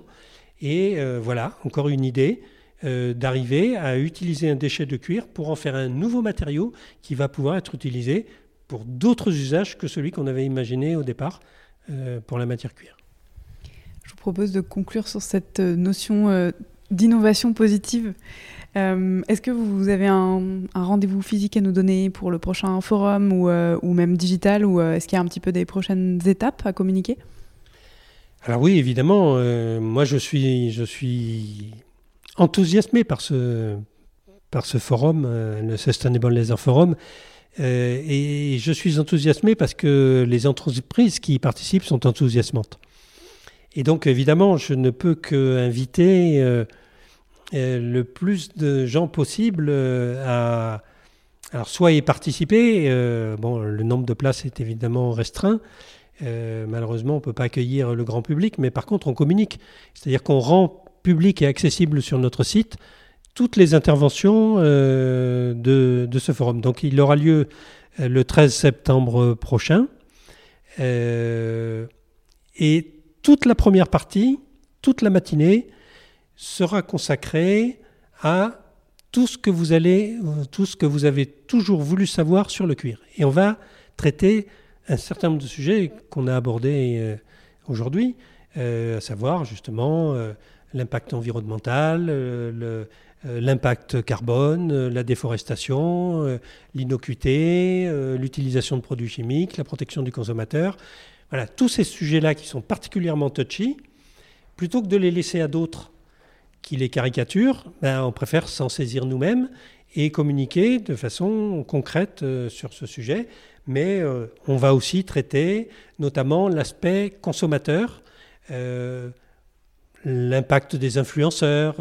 Et voilà, encore une idée d'arriver à utiliser un déchet de cuir pour en faire un nouveau matériau qui va pouvoir être utilisé pour d'autres usages que celui qu'on avait imaginé au départ pour la matière cuir. Je vous propose de conclure sur cette notion d'innovation positive. Est-ce que vous avez un rendez-vous physique à nous donner pour le prochain forum ou même digital, ou est-ce qu'il y a un petit peu des prochaines étapes à communiquer ? Alors oui, évidemment, moi je suis enthousiasmé par ce forum, le Sustainable Leather Forum, et je suis enthousiasmé parce que les entreprises qui y participent sont enthousiasmantes. Et donc évidemment, je ne peux qu'inviter le plus de gens possible à alors soit y participer. Bon, le nombre de places est évidemment restreint. Malheureusement, on ne peut pas accueillir le grand public, mais par contre, on communique. C'est-à-dire qu'on rend public et accessible sur notre site toutes les interventions de ce forum. Donc, il aura lieu le 13 septembre prochain. Et toute la première partie, toute la matinée, sera consacrée à tout ce que vous avez toujours voulu savoir sur le cuir. Et on va traiter un certain nombre de sujets qu'on a abordés aujourd'hui, à savoir justement l'impact environnemental, l'impact carbone, la déforestation, l'innocuité, l'utilisation de produits chimiques, la protection du consommateur. Voilà, tous ces sujets-là qui sont particulièrement touchy, plutôt que de les laisser à d'autres qui les caricaturent, ben on préfère s'en saisir nous-mêmes et communiquer de façon concrète sur ce sujet. Mais on va aussi traiter notamment l'aspect consommateur, l'impact des influenceurs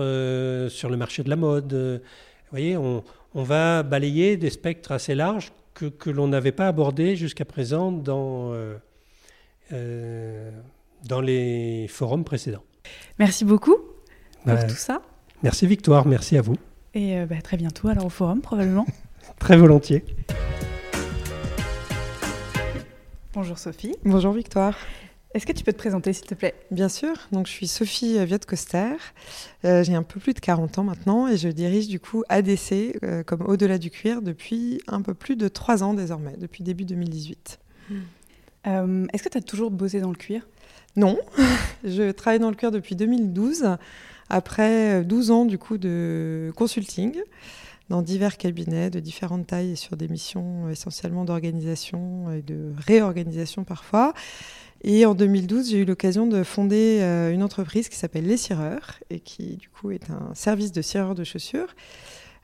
sur le marché de la mode. Vous voyez, on va balayer des spectres assez larges que l'on n'avait pas abordés jusqu'à présent dans les forums précédents. Merci beaucoup pour tout ça. Merci Victoire, merci à vous. Et très bientôt alors au forum probablement. Très volontiers. Bonjour Sophie. Bonjour Victoire. Est-ce que tu peux te présenter, s'il te plaît ? Bien sûr. Donc, je suis Sophie Vieux-Coster. J'ai un peu plus de 40 ans maintenant et je dirige du coup ADC comme Au-delà du cuir depuis un peu plus de 3 ans désormais, depuis début 2018. Est-ce que tu as toujours bossé dans le cuir ? Non. Je travaille dans le cuir depuis 2012, après 12 ans du coup de consulting dans divers cabinets de différentes tailles et sur des missions essentiellement d'organisation et de réorganisation parfois. Et en 2012, j'ai eu l'occasion de fonder une entreprise qui s'appelle Les Cireurs et qui, du coup, est un service de cireur de chaussures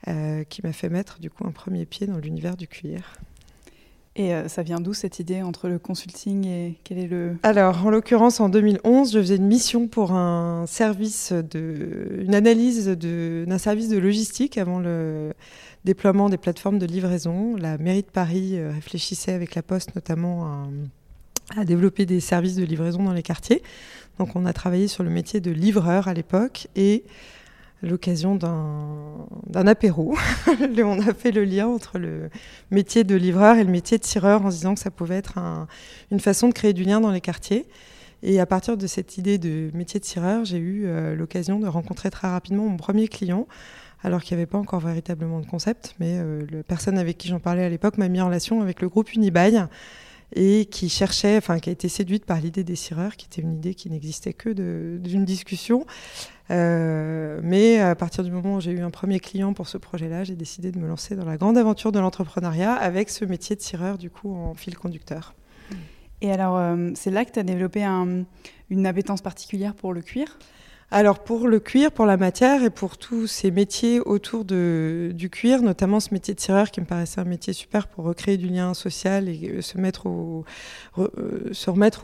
qui m'a fait mettre, du coup, un premier pied dans l'univers du cuir. Et ça vient d'où, cette idée entre le consulting et quel est le... Alors, en l'occurrence, en 2011, je faisais une mission pour une analyse d'un service de logistique avant le déploiement des plateformes de livraison. La mairie de Paris réfléchissait avec la Poste, notamment, à développer des services de livraison dans les quartiers. Donc on a travaillé sur le métier de livreur à l'époque et à l'occasion d'un apéro, on a fait le lien entre le métier de livreur et le métier de cireur en se disant que ça pouvait être une façon de créer du lien dans les quartiers. Et à partir de cette idée de métier de cireur, j'ai eu l'occasion de rencontrer très rapidement mon premier client, alors qu'il n'y avait pas encore véritablement de concept, mais la personne avec qui j'en parlais à l'époque m'a mis en relation avec le groupe Unibail, et qui a été séduite par l'idée des cireurs, qui était une idée qui n'existait que d'une discussion. Mais à partir du moment où j'ai eu un premier client pour ce projet-là, j'ai décidé de me lancer dans la grande aventure de l'entrepreneuriat avec ce métier de cireur, du coup, en fil conducteur. Et alors, c'est là que tu as développé une appétence particulière pour le cuir ? Alors pour le cuir, pour la matière et pour tous ces métiers autour du cuir, notamment ce métier de cireur qui me paraissait un métier super pour recréer du lien social et se remettre au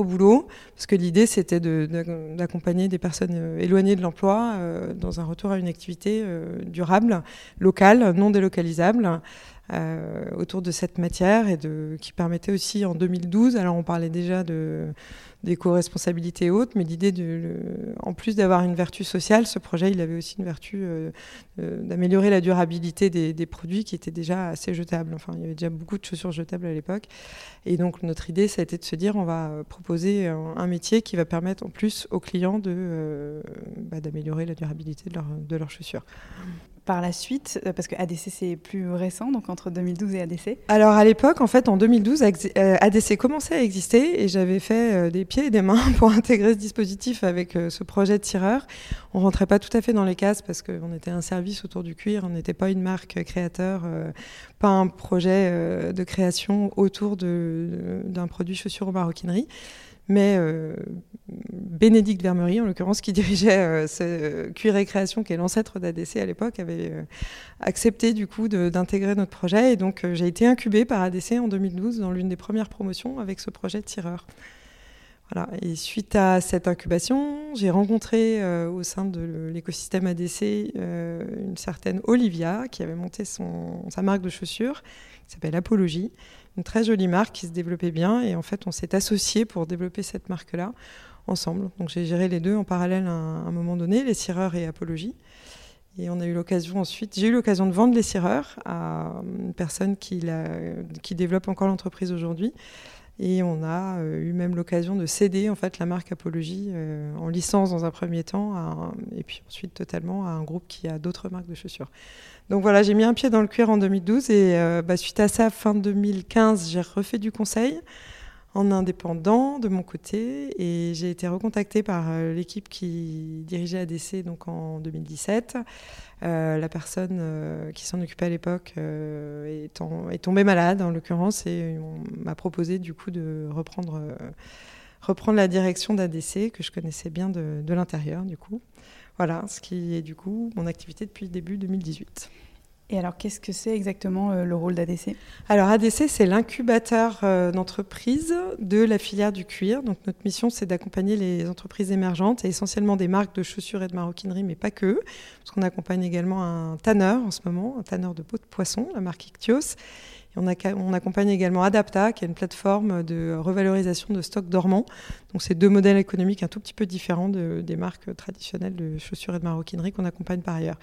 boulot, parce que l'idée c'était d'accompagner des personnes éloignées de l'emploi dans un retour à une activité durable, locale, non délocalisable. Autour de cette matière qui permettait aussi en 2012, alors on parlait déjà d'éco-responsabilité et autres, mais l'idée en plus d'avoir une vertu sociale, ce projet il avait aussi une vertu d'améliorer la durabilité des produits qui étaient déjà assez jetables. Enfin, il y avait déjà beaucoup de chaussures jetables à l'époque. Et donc notre idée, ça a été de se dire on va proposer un métier qui va permettre en plus aux clients d'améliorer la durabilité de leurs chaussures. Par la suite, parce que ADC c'est plus récent, donc entre 2012 et ADC. Alors à l'époque, en fait, en 2012, ADC commençait à exister et j'avais fait des pieds et des mains pour intégrer ce dispositif avec ce projet de cireur. On rentrait pas tout à fait dans les cases parce qu'on était un service autour du cuir, on n'était pas une marque créateur, pas un projet de création autour d'un produit chaussure aux maroquineries. Mais Bénédicte Vermery, en l'occurrence, qui dirigeait ce Cuir et Création, qui est l'ancêtre d'ADC à l'époque, avait accepté du coup d'intégrer notre projet. Et donc j'ai été incubée par ADC en 2012 dans l'une des premières promotions avec ce projet de cireur. Voilà. Et suite à cette incubation, j'ai rencontré au sein de l'écosystème ADC une certaine Olivia qui avait monté sa marque de chaussures qui s'appelle Apologie. Une très jolie marque qui se développait bien et en fait on s'est associés pour développer cette marque-là ensemble. Donc j'ai géré les deux en parallèle à un moment donné, les cireurs et Apologie. Et on a eu l'occasion ensuite, j'ai eu l'occasion de vendre Les Cireurs à une personne qui développe encore l'entreprise aujourd'hui. Et on a eu même l'occasion de céder en fait, la marque Apologie en licence dans un premier temps, et puis ensuite totalement à un groupe qui a d'autres marques de chaussures. Donc voilà, j'ai mis un pied dans le cuir en 2012 et suite à ça, fin 2015, j'ai refait du conseil en indépendant de mon côté et j'ai été recontactée par l'équipe qui dirigeait ADC donc en 2017. La personne qui s'en occupait à l'époque est tombée malade en l'occurrence et on m'a proposé du coup de reprendre la direction d'ADC que je connaissais bien de l'intérieur du coup. Voilà, ce qui est du coup mon activité depuis début 2018. Et alors, qu'est-ce que c'est exactement le rôle d'ADC ? Alors, ADC, c'est l'incubateur d'entreprises de la filière du cuir. Donc, notre mission, c'est d'accompagner les entreprises émergentes et essentiellement des marques de chaussures et de maroquinerie, mais pas que. Parce qu'on accompagne également un tanneur en ce moment, un tanneur de peau de poisson, la marque Ictios. On accompagne également Adapta, qui est une plateforme de revalorisation de stocks dormants. Donc, c'est deux modèles économiques un tout petit peu différents des marques traditionnelles de chaussures et de maroquinerie qu'on accompagne par ailleurs.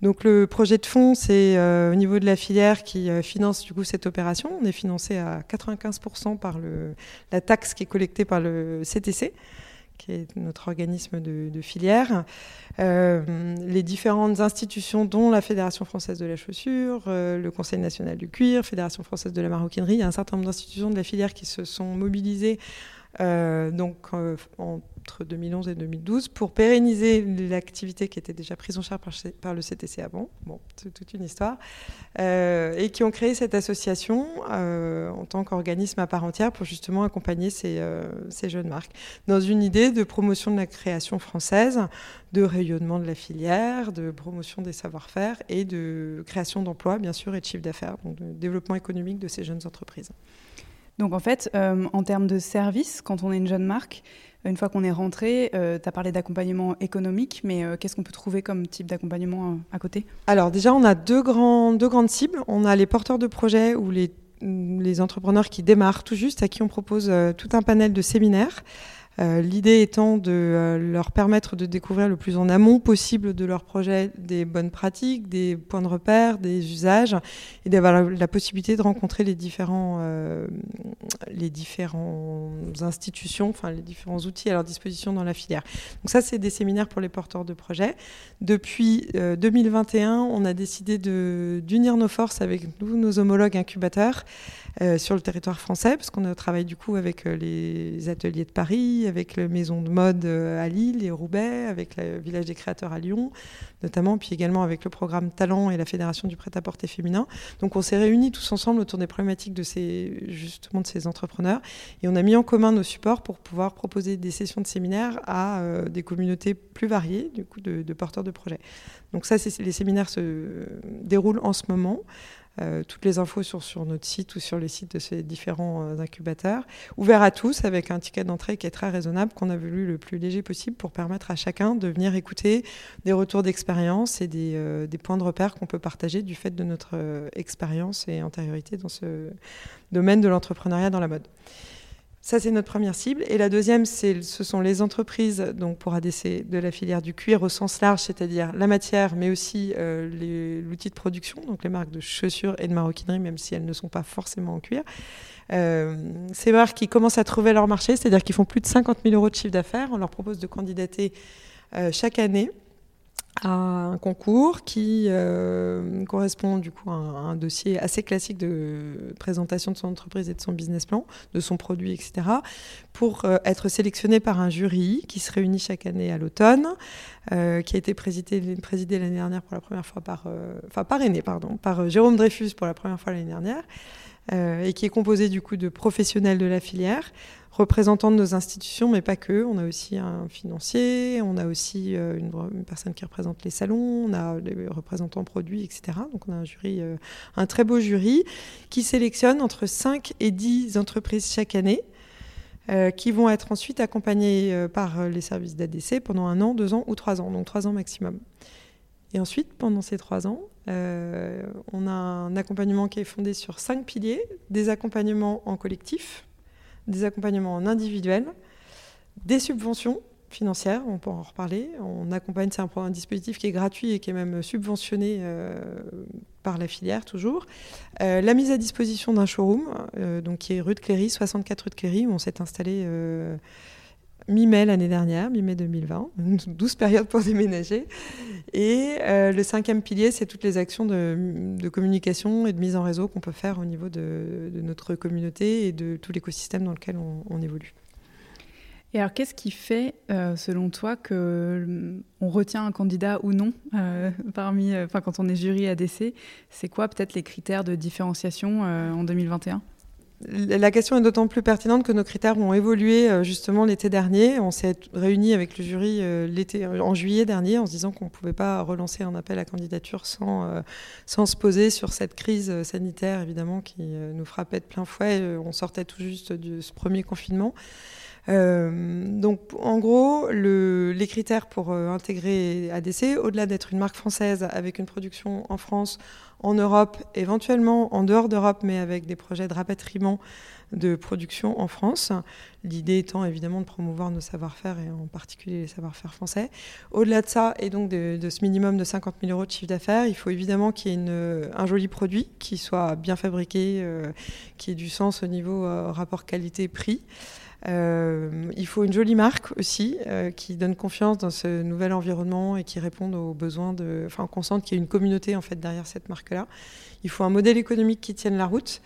Donc le projet de fonds, c'est au niveau de la filière qui finance du coup cette opération. On est financé à 95% par la taxe qui est collectée par le CTC, qui est notre organisme de filière. Les différentes institutions, dont la Fédération française de la chaussure, le Conseil national du cuir, Fédération française de la maroquinerie, il y a un certain nombre d'institutions de la filière qui se sont mobilisées entre 2011 et 2012 pour pérenniser l'activité qui était déjà prise en charge par le CTC avant, bon, c'est toute une histoire, et qui ont créé cette association en tant qu'organisme à part entière pour justement accompagner ces jeunes marques dans une idée de promotion de la création française, de rayonnement de la filière, de promotion des savoir-faire et de création d'emplois bien sûr et de chiffre d'affaires, donc de développement économique de ces jeunes entreprises. Donc en fait, en termes de services, quand on est une jeune marque, une fois qu'on est rentré, tu as parlé d'accompagnement économique, mais qu'est-ce qu'on peut trouver comme type d'accompagnement à côté ? Alors déjà, on a deux grandes cibles. On a les porteurs de projets ou les entrepreneurs qui démarrent tout juste, à qui on propose tout un panel de séminaires. L'idée étant de leur permettre de découvrir le plus en amont possible de leur projet des bonnes pratiques, des points de repère, des usages, et d'avoir la possibilité de rencontrer les différentes institutions, enfin les différents outils à leur disposition dans la filière. Donc ça, c'est des séminaires pour les porteurs de projets. Depuis 2021, on a décidé d'unir nos forces avec nos homologues incubateurs sur le territoire français, parce qu'on a travaillé du coup avec les ateliers de Paris, avec les maisons de mode à Lille et Roubaix, avec le village des créateurs à Lyon, notamment, puis également avec le programme Talent et la Fédération du prêt-à-porter féminin. Donc on s'est réunis tous ensemble autour des problématiques de ces entrepreneurs, et on a mis en commun nos supports pour pouvoir proposer des sessions de séminaires à des communautés plus variées, du coup, de porteurs de projets. Donc ça, les séminaires se déroulent en ce moment. Toutes les infos sur notre site ou sur les sites de ces différents incubateurs, ouverts à tous avec un ticket d'entrée qui est très raisonnable, qu'on a voulu le plus léger possible pour permettre à chacun de venir écouter des retours d'expérience et des points de repère qu'on peut partager du fait de notre expérience et antériorité dans ce domaine de l'entrepreneuriat dans la mode. Ça, c'est notre première cible. Et la deuxième, ce sont les entreprises, donc pour ADC, de la filière du cuir au sens large, c'est-à-dire la matière, mais aussi l'outil de production, donc les marques de chaussures et de maroquinerie, même si elles ne sont pas forcément en cuir. Ces marques qui commencent à trouver leur marché, c'est-à-dire qu'ils font plus de 50 000 euros de chiffre d'affaires. On leur propose de candidater chaque année à un concours qui correspond du coup à un dossier assez classique de présentation de son entreprise et de son business plan, de son produit, etc., pour être sélectionné par un jury qui se réunit chaque année à l'automne, qui a été présidé l'année dernière pour la première fois par Jérôme Dreyfus pour la première fois l'année dernière, et qui est composé du coup de professionnels de la filière, représentants de nos institutions, mais pas que. On a aussi un financier, on a aussi une personne qui représente les salons, on a des représentants produits, etc. Donc on a un jury, un très beau jury, qui sélectionne entre 5 et 10 entreprises chaque année, qui vont être ensuite accompagnées par les services d'ADC pendant 1 an, 2 ans ou 3 ans, donc 3 ans maximum. Et ensuite, pendant ces 3 ans, on a un accompagnement qui est fondé sur 5 piliers, des accompagnements en collectif, des accompagnements en individuel, des subventions financière, on peut en reparler. On accompagne, c'est un dispositif qui est gratuit et qui est même subventionné par la filière toujours. La mise à disposition d'un showroom, donc qui est rue de Cléry, 64 rue de Cléry, où on s'est installé mi-mai l'année dernière, mi-mai 2020, 12 périodes pour déménager. Et le cinquième pilier, c'est toutes les actions de communication et de mise en réseau qu'on peut faire au niveau de notre communauté et de tout l'écosystème dans lequel on évolue. Et alors, qu'est-ce qui fait, selon toi, qu'on retient un candidat ou non parmi, quand on est jury ADC? C'est quoi peut-être les critères de différenciation en 2021? La question est d'autant plus pertinente que nos critères ont évolué justement l'été dernier. On s'est réunis avec le jury en juillet dernier en se disant qu'on ne pouvait pas relancer un appel à candidature sans se poser sur cette crise sanitaire, évidemment, qui nous frappait de plein fouet. On sortait tout juste de ce premier confinement. Donc en gros, les critères pour intégrer ADC, au-delà d'être une marque française avec une production en France, en Europe, éventuellement en dehors d'Europe, mais avec des projets de rapatriement de production en France, l'idée étant évidemment de promouvoir nos savoir-faire et en particulier les savoir-faire français. Au-delà de ça, et donc de ce minimum de 50 000 euros de chiffre d'affaires, il faut évidemment qu'il y ait un joli produit qui soit bien fabriqué, qui ait du sens au niveau rapport qualité-prix. Il faut une jolie marque aussi qui donne confiance dans ce nouvel environnement et qui réponde aux besoins qu'on sente qu'il y a une communauté en fait derrière cette marque-là. Il faut un modèle économique qui tienne la route,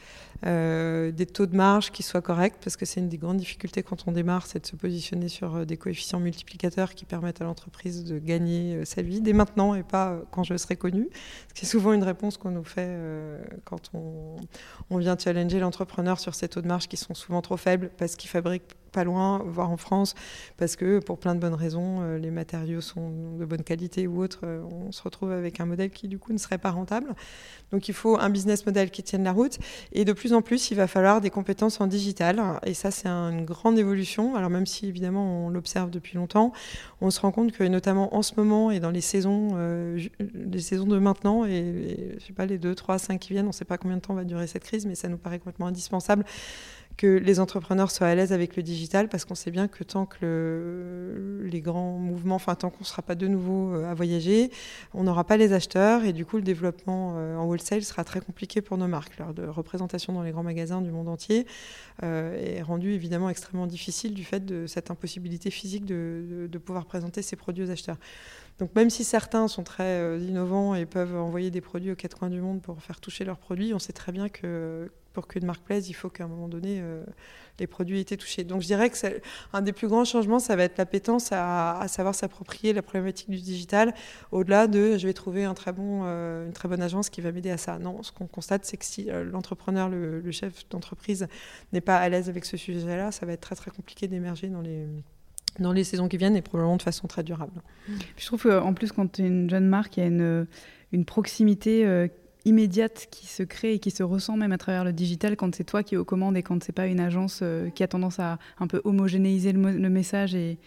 des taux de marge qui soient corrects, parce que c'est une des grandes difficultés quand on démarre, c'est de se positionner sur des coefficients multiplicateurs qui permettent à l'entreprise de gagner sa vie dès maintenant et pas quand je serai connue. C'est souvent une réponse qu'on nous fait quand on vient challenger l'entrepreneur sur ces taux de marge qui sont souvent trop faibles parce qu'il fabrique pas loin, voire en France, parce que pour plein de bonnes raisons, les matériaux sont de bonne qualité ou autre, on se retrouve avec un modèle qui du coup ne serait pas rentable. Donc il faut un business model qui tienne la route et de plus en plus il va falloir des compétences en digital et ça c'est une grande évolution. Alors même si évidemment on l'observe depuis longtemps, on se rend compte que notamment en ce moment et dans les saisons de maintenant et je sais pas les 2, 3, 5 qui viennent, on ne sait pas combien de temps va durer cette crise mais ça nous paraît complètement indispensable que les entrepreneurs soient à l'aise avec le digital parce qu'on sait bien que tant que les grands mouvements, tant qu'on ne sera pas de nouveau à voyager, on n'aura pas les acheteurs et du coup le développement en wholesale sera très compliqué pour nos marques. Leur représentation dans les grands magasins du monde entier est rendue évidemment extrêmement difficile du fait de cette impossibilité physique de pouvoir présenter ses produits aux acheteurs. Donc même si certains sont très innovants et peuvent envoyer des produits aux quatre coins du monde pour faire toucher leurs produits, on sait très bien que pour qu'une marque plaise, il faut qu'à un moment donné, les produits aient été touchés. Donc je dirais que un des plus grands changements, ça va être l'appétence à savoir s'approprier la problématique du digital, au-delà de « je vais trouver une très bonne agence qui va m'aider à ça ». Non, ce qu'on constate, c'est que si l'entrepreneur, le chef d'entreprise n'est pas à l'aise avec ce sujet-là, ça va être très très compliqué d'émerger dans les saisons qui viennent et probablement de façon très durable. Je trouve qu'en plus, quand tu es une jeune marque, il y a une proximité immédiate qui se crée et qui se ressent même à travers le digital quand c'est toi qui es aux commandes et quand c'est pas une agence qui a tendance à un peu homogénéiser le message et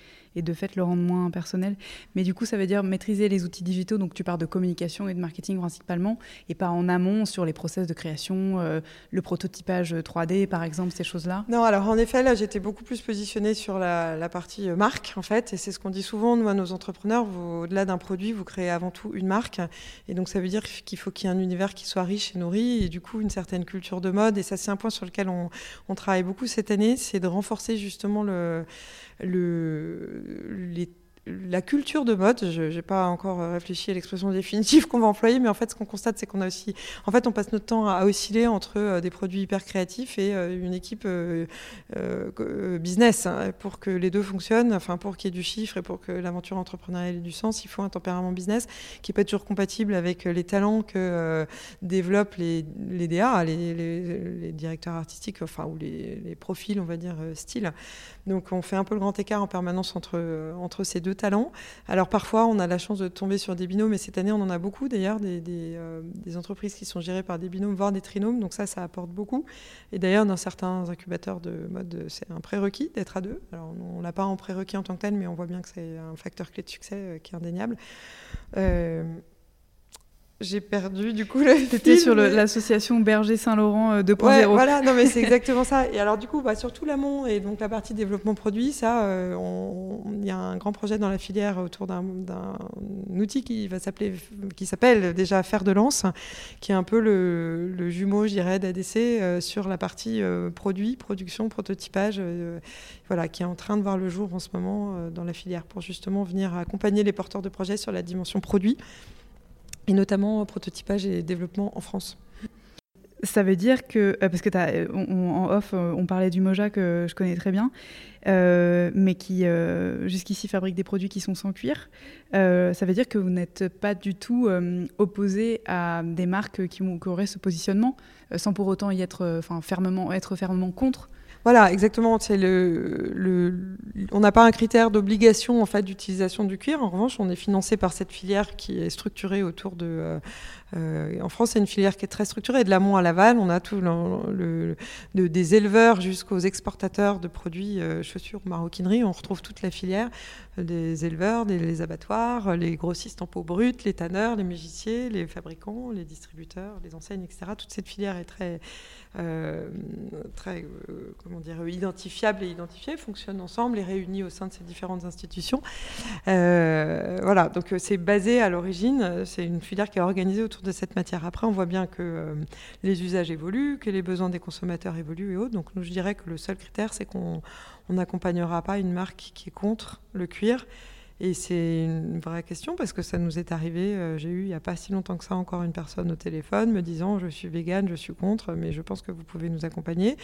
de fait le rendre moins personnel. Mais du coup, ça veut dire maîtriser les outils digitaux. Donc tu pars de communication et de marketing principalement et pas en amont sur les process de création, le prototypage 3D par exemple, ces choses-là. Non, alors en effet, là j'étais beaucoup plus positionnée sur la partie marque en fait et c'est ce qu'on dit souvent nous à nos entrepreneurs, au-delà d'un produit, vous créez avant tout une marque et donc ça veut dire qu'il faut qu'il y ait un univers qui soit riche et nourri et du coup une certaine culture de mode et ça c'est un point sur lequel on travaille beaucoup cette année, c'est de renforcer justement la culture de mode. Je n'ai pas encore réfléchi à l'expression définitive qu'on va employer, mais en fait, ce qu'on constate, c'est qu'on a aussi... En fait, on passe notre temps à osciller entre des produits hyper créatifs et une équipe business. Hein, pour que les deux fonctionnent, pour qu'il y ait du chiffre et pour que l'aventure entrepreneuriale ait du sens, il faut un tempérament business qui n'est pas toujours compatible avec les talents que développent les DA, les directeurs artistiques, ou les profils, on va dire, style. Donc, on fait un peu le grand écart en permanence entre ces deux talents. Alors parfois, on a la chance de tomber sur des binômes, et cette année, on en a beaucoup d'ailleurs, des entreprises qui sont gérées par des binômes, voire des trinômes, donc ça apporte beaucoup. Et d'ailleurs, dans certains incubateurs de mode, c'est un prérequis d'être à deux. Alors on ne l'a pas en prérequis en tant que tel, mais on voit bien que c'est un facteur clé de succès qui est indéniable. j'ai perdu du coup le T'étais fil, sur l'association Berger Saint-Laurent 2.0. Ouais, voilà, non mais c'est exactement ça. Et alors du coup, bah, surtout l'amont et donc la partie développement produit, ça, il y a un grand projet dans la filière autour d'un outil qui s'appelle déjà Fer de Lance, qui est un peu le jumeau, je dirais, d'ADC sur la partie produit, production, prototypage, voilà, qui est en train de voir le jour en ce moment dans la filière pour justement venir accompagner les porteurs de projets sur la dimension produit, et notamment prototypage et développement en France. Ça veut dire que, parce que en off, on parlait du Moja que je connais très bien, mais qui jusqu'ici fabrique des produits qui sont sans cuir. Ça veut dire que vous n'êtes pas du tout opposé à des marques qui auraient ce positionnement, sans pour autant y être fermement contre. Voilà, exactement. C'est on n'a pas un critère d'obligation en fait d'utilisation du cuir. En revanche, on est financé par cette filière qui est structurée autour de. En France, c'est une filière qui est très structurée. De l'amont à l'aval, on a tout des éleveurs jusqu'aux exportateurs de produits chaussures, maroquinerie. On retrouve toute la filière des éleveurs, les abattoirs, les grossistes en peau brute, les tanneurs, les menuisiers, les fabricants, les distributeurs, les enseignes, etc. Toute cette filière est très identifiable et identifiée, fonctionne ensemble et réunie au sein de ces différentes institutions. Voilà, donc c'est basé à l'origine, c'est une filière qui est organisée autour de cette matière. Après, on voit bien que les usages évoluent, que les besoins des consommateurs évoluent et autres. Donc, nous, je dirais que le seul critère, c'est qu'on n'accompagnera pas une marque qui est contre le cuir. Et c'est une vraie question parce que ça nous est arrivé, j'ai eu il n'y a pas si longtemps que ça encore une personne au téléphone me disant je suis végane, je suis contre, mais je pense que vous pouvez nous accompagner.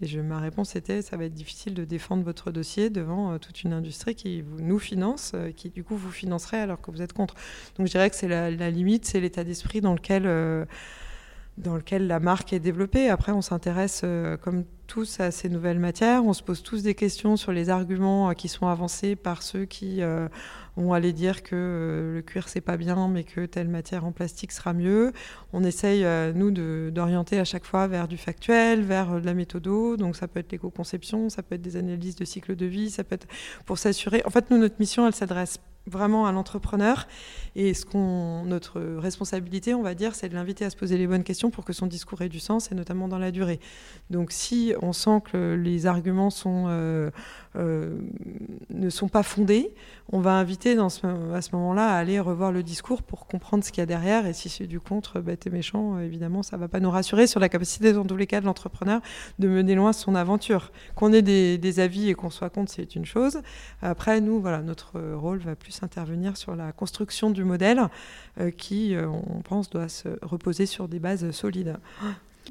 Et ma réponse était ça va être difficile de défendre votre dossier devant toute une industrie qui nous finance, qui du coup vous financerait alors que vous êtes contre. Donc je dirais que c'est la limite, c'est l'état d'esprit dans lequel la marque est développée. Après, on s'intéresse comme tous à ces nouvelles matières. On se pose tous des questions sur les arguments qui sont avancés par ceux qui vont aller dire que le cuir, c'est pas bien, mais que telle matière en plastique sera mieux. On essaye, nous, d'orienter à chaque fois vers du factuel, vers de la méthodo. Donc, ça peut être l'éco-conception, ça peut être des analyses de cycle de vie, ça peut être pour s'assurer. En fait, nous, notre mission, elle s'adresse vraiment à l'entrepreneur et notre responsabilité, on va dire, c'est de l'inviter à se poser les bonnes questions pour que son discours ait du sens et notamment dans la durée. Donc si on sent que les arguments ne sont pas fondés, on va inviter à ce moment-là à aller revoir le discours pour comprendre ce qu'il y a derrière, et si c'est du contre, t'es méchant, évidemment ça ne va pas nous rassurer sur la capacité dans tous les cas de l'entrepreneur de mener loin son aventure. Qu'on ait des avis et qu'on soit contre, c'est une chose. Après, nous, voilà, notre rôle va plus intervenir sur la construction du modèle qui, on pense, doit se reposer sur des bases solides.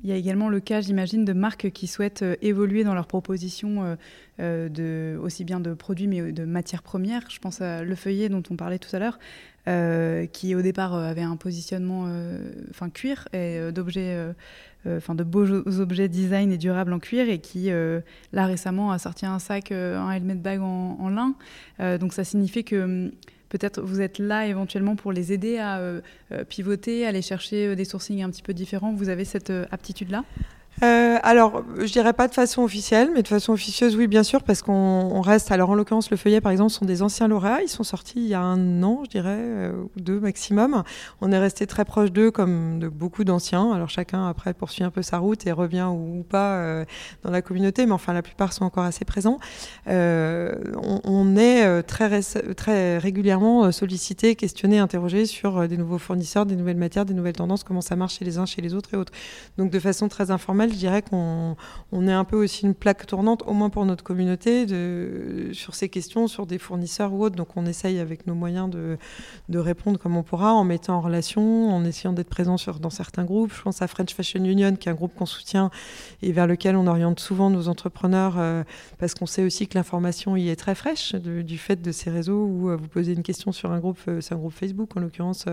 Il y a également le cas, j'imagine, de marques qui souhaitent évoluer dans leurs propositions aussi bien de produits mais de matières premières. Je pense à Le Feuillet dont on parlait tout à l'heure, qui au départ avait un positionnement cuir et de beaux objets design et durables en cuir, et qui là récemment a sorti un sac, un helmet bag en lin. Donc ça signifie que peut-être vous êtes là éventuellement pour les aider à pivoter, aller chercher des sourcings un petit peu différents. Vous avez cette aptitude-là ? Alors, je dirais pas de façon officielle, mais de façon officieuse, oui, bien sûr, parce qu'on reste. Alors, en l'occurrence, Le Feuillet, par exemple, sont des anciens lauréats. Ils sont sortis il y a un an, je dirais, ou deux maximum. On est resté très proche d'eux, comme de beaucoup d'anciens. Alors, chacun, après, poursuit un peu sa route et revient ou pas dans la communauté, mais enfin, la plupart sont encore assez présents. On est très régulièrement sollicité, questionné, interrogé sur des nouveaux fournisseurs, des nouvelles matières, des nouvelles tendances, comment ça marche chez les uns, chez les autres et autres. Donc, de façon très informelle, je dirais qu'on est un peu aussi une plaque tournante, au moins pour notre communauté, sur ces questions, sur des fournisseurs ou autres. Donc on essaye avec nos moyens de répondre comme on pourra, en mettant en relation, en essayant d'être présent dans certains groupes. Je pense à French Fashion Union, qui est un groupe qu'on soutient et vers lequel on oriente souvent nos entrepreneurs, parce qu'on sait aussi que l'information y est très fraîche, du fait de ces réseaux où vous posez une question sur un groupe, c'est un groupe Facebook en l'occurrence,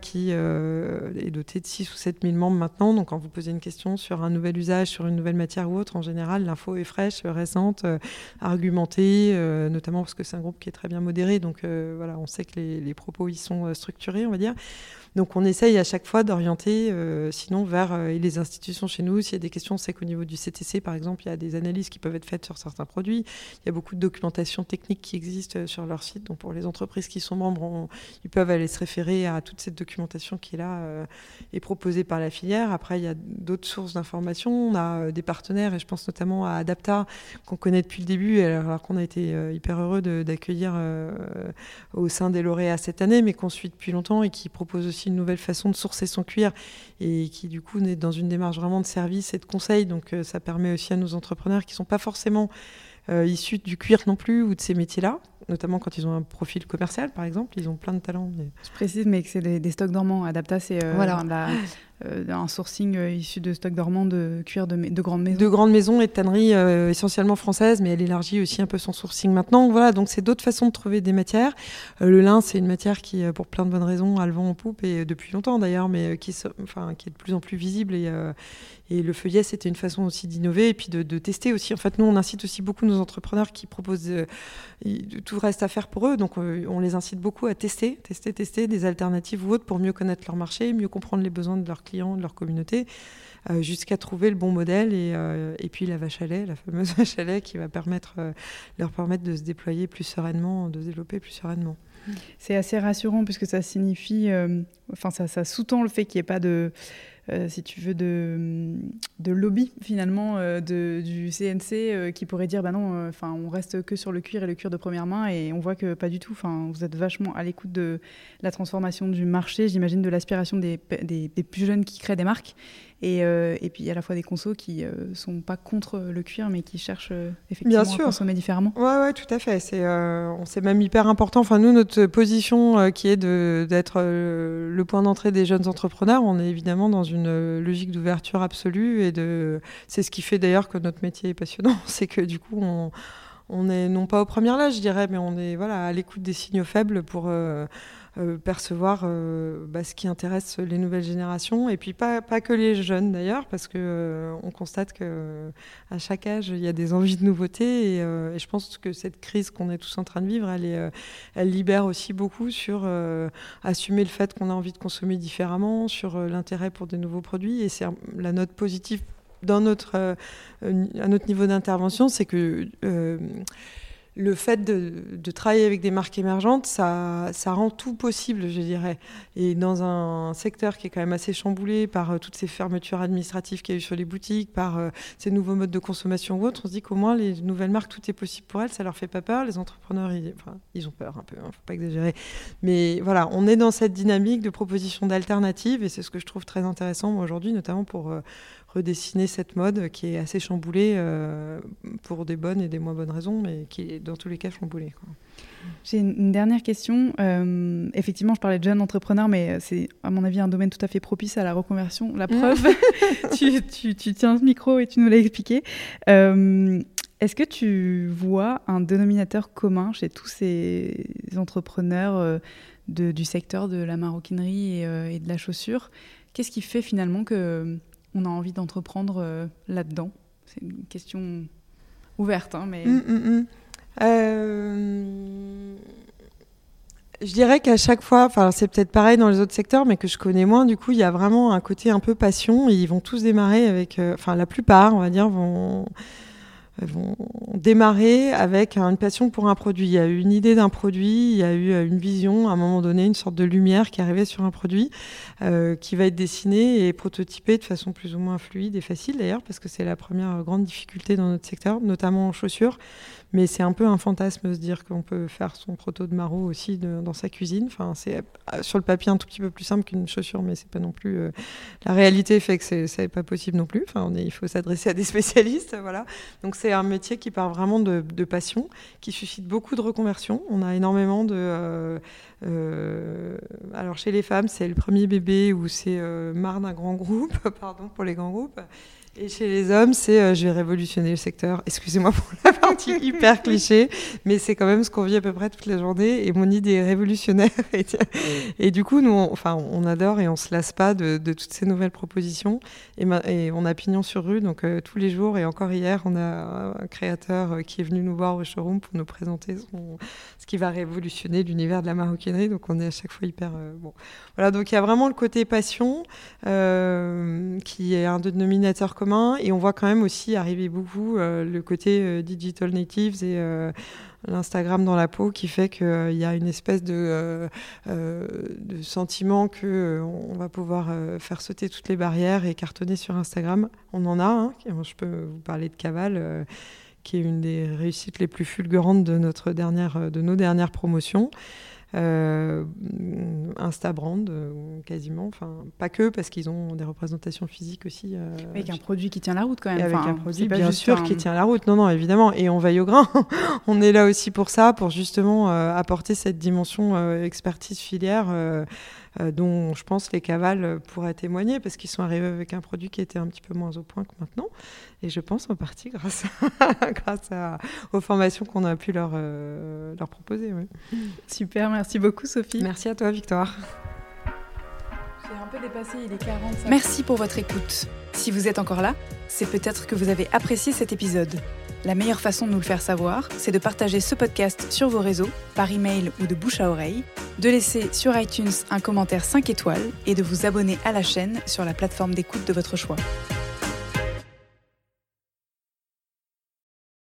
qui est doté de 6 000 ou 7 000 membres maintenant. Donc quand vous posez une question sur un nouvel usage sur une nouvelle matière ou autre, en général, l'info est fraîche, récente, argumentée, notamment parce que c'est un groupe qui est très bien modéré. Donc voilà, on sait que les propos y sont structurés, on va dire. Donc on essaye à chaque fois d'orienter sinon vers les institutions chez nous. S'il y a des questions, c'est qu'au niveau du CTC, par exemple, il y a des analyses qui peuvent être faites sur certains produits. Il y a beaucoup de documentation technique qui existe sur leur site. Donc pour les entreprises qui sont membres, ils peuvent aller se référer à toute cette documentation qui est là et proposée par la filière. Après, il y a d'autres sources d'informations. On a des partenaires, et je pense notamment à Adapta, qu'on connaît depuis le début, alors qu'on a été hyper heureux d'accueillir au sein des lauréats cette année, mais qu'on suit depuis longtemps et qui propose aussi une nouvelle façon de sourcer son cuir et qui du coup est dans une démarche vraiment de service et de conseil, donc ça permet aussi à nos entrepreneurs qui ne sont pas forcément issus du cuir non plus ou de ces métiers-là, notamment quand ils ont un profil commercial par exemple, ils ont plein de talents. Mais... Je précise mais que c'est des stocks dormants. Adapta, c'est voilà. Un sourcing issu de stocks dormants de cuir de grandes maisons. De grandes maisons et de tanneries essentiellement françaises, mais elle élargit aussi un peu son sourcing maintenant. Voilà, donc c'est d'autres façons de trouver des matières. Le lin, c'est une matière qui, pour plein de bonnes raisons, a le vent en poupe, et depuis longtemps d'ailleurs, mais qui est de plus en plus visible. Et le feuillet, c'était une façon aussi d'innover et puis de tester aussi. En fait, nous, on incite aussi beaucoup nos entrepreneurs qui proposent... tout reste à faire pour eux, donc on les incite beaucoup à tester des alternatives ou autres pour mieux connaître leur marché, mieux comprendre les besoins de leurs clients, de leur communauté, jusqu'à trouver le bon modèle et puis la vache à lait, la fameuse vache à lait qui va leur permettre de se déployer plus sereinement, de se développer plus sereinement. C'est assez rassurant puisque ça signifie, ça sous-tend le fait qu'il n'y ait pas de... si tu veux, de lobby finalement du CNC qui pourrait dire on reste que sur le cuir et le cuir de première main, et on voit que pas du tout, vous êtes vachement à l'écoute de la transformation du marché, j'imagine, de l'aspiration des plus jeunes qui créent des marques, et puis à la fois des consos qui ne sont pas contre le cuir mais qui cherchent effectivement à consommer différemment. Ouais, tout à fait, c'est même hyper important, nous notre position qui est d'être le point d'entrée des jeunes entrepreneurs, on est évidemment dans une logique d'ouverture absolue c'est ce qui fait d'ailleurs que notre métier est passionnant, c'est que du coup on est non pas aux premières loges, je dirais, mais on est à l'écoute des signaux faibles pour percevoir ce qui intéresse les nouvelles générations, et puis pas que les jeunes d'ailleurs, parce que on constate que à chaque âge il y a des envies de nouveauté, et je pense que cette crise qu'on est tous en train de vivre, elle libère aussi beaucoup sur assumer le fait qu'on a envie de consommer différemment, sur l'intérêt pour des nouveaux produits, et c'est la note positive dans à notre niveau d'intervention, c'est que le fait de travailler avec des marques émergentes, ça rend tout possible, je dirais. Et dans un secteur qui est quand même assez chamboulé par toutes ces fermetures administratives qu'il y a eu sur les boutiques, par ces nouveaux modes de consommation ou autres, on se dit qu'au moins les nouvelles marques, tout est possible pour elles, ça leur fait pas peur. Les entrepreneurs, ils ont peur un peu, faut pas exagérer. Mais voilà, on est dans cette dynamique de proposition d'alternatives, et c'est ce que je trouve très intéressant moi, aujourd'hui, notamment pour redessiner cette mode qui est assez chamboulée pour des bonnes et des moins bonnes raisons, mais qui est dans tous les cas chamboulée, quoi. J'ai une dernière question. Effectivement, je parlais de jeunes entrepreneurs, mais c'est à mon avis un domaine tout à fait propice à la reconversion. La preuve, tu tiens ce micro et tu nous l'as expliqué. Est-ce que tu vois un dénominateur commun chez tous ces entrepreneurs du secteur de la maroquinerie et de la chaussure ? Qu'est-ce qui fait finalement que... on a envie d'entreprendre là-dedans? C'est une question ouverte, mais... Je dirais qu'à chaque fois, c'est peut-être pareil dans les autres secteurs, mais que je connais moins, du coup, il y a vraiment un côté un peu passion. Ils vont tous démarrer avec... la plupart, on va dire, vont démarrer avec une passion pour un produit. Il y a eu une idée d'un produit, il y a eu une vision, à un moment donné, une sorte de lumière qui arrivait sur un produit qui va être dessiné et prototypé de façon plus ou moins fluide et facile d'ailleurs, parce que c'est la première grande difficulté dans notre secteur, notamment en chaussures. Mais c'est un peu un fantasme de se dire qu'on peut faire son proto de maro aussi dans sa cuisine. C'est sur le papier un tout petit peu plus simple qu'une chaussure, mais c'est pas non plus... la réalité fait que c'est pas possible non plus. Il faut s'adresser à des spécialistes, voilà. Donc c'est un métier qui part vraiment de passion, qui suscite beaucoup de reconversions. On a énormément de... alors chez les femmes, c'est le premier bébé ou c'est marre d'un grand groupe, pardon pour les grands groupes. Et chez les hommes, c'est je vais révolutionner le secteur. Excusez-moi pour la partie hyper cliché, mais c'est quand même ce qu'on vit à peu près toute la journée. Et mon idée est révolutionnaire. Et du coup, nous, on adore et on se lasse pas de toutes ces nouvelles propositions. Et on a pignon sur rue, donc tous les jours. Et encore hier, on a un créateur qui est venu nous voir au showroom pour nous présenter ce qui va révolutionner l'univers de la maroquinerie. Donc on est à chaque fois hyper bon. Voilà. Donc il y a vraiment le côté passion qui est un dénominateur commun. Et on voit quand même aussi arriver beaucoup le côté digital natives et l'Instagram dans la peau qui fait qu'il y a une espèce de sentiment qu'on va pouvoir faire sauter toutes les barrières et cartonner sur Instagram. On en a, hein. Je peux vous parler de Caval, qui est une des réussites les plus fulgurantes de nos dernières promotions. Instabrand quasiment, pas que parce qu'ils ont des représentations physiques aussi avec un produit qui tient la route quand même, avec un produit bien sûr qui tient la route, non évidemment, et on veille au grain. On est là aussi pour ça, pour justement apporter cette dimension expertise filière dont je pense les Cavales pourraient témoigner, parce qu'ils sont arrivés avec un produit qui était un petit peu moins au point que maintenant, et je pense en partie grâce aux formations qu'on a pu leur proposer. Ouais. Super, merci beaucoup Sophie. Merci à toi Victoire. J'ai un peu dépassé, il est 45. Merci pour votre écoute. Si vous êtes encore là, c'est peut-être que vous avez apprécié cet épisode. La meilleure façon de nous le faire savoir, c'est de partager ce podcast sur vos réseaux, par email ou de bouche à oreille, de laisser sur iTunes un commentaire 5 étoiles et de vous abonner à la chaîne sur la plateforme d'écoute de votre choix.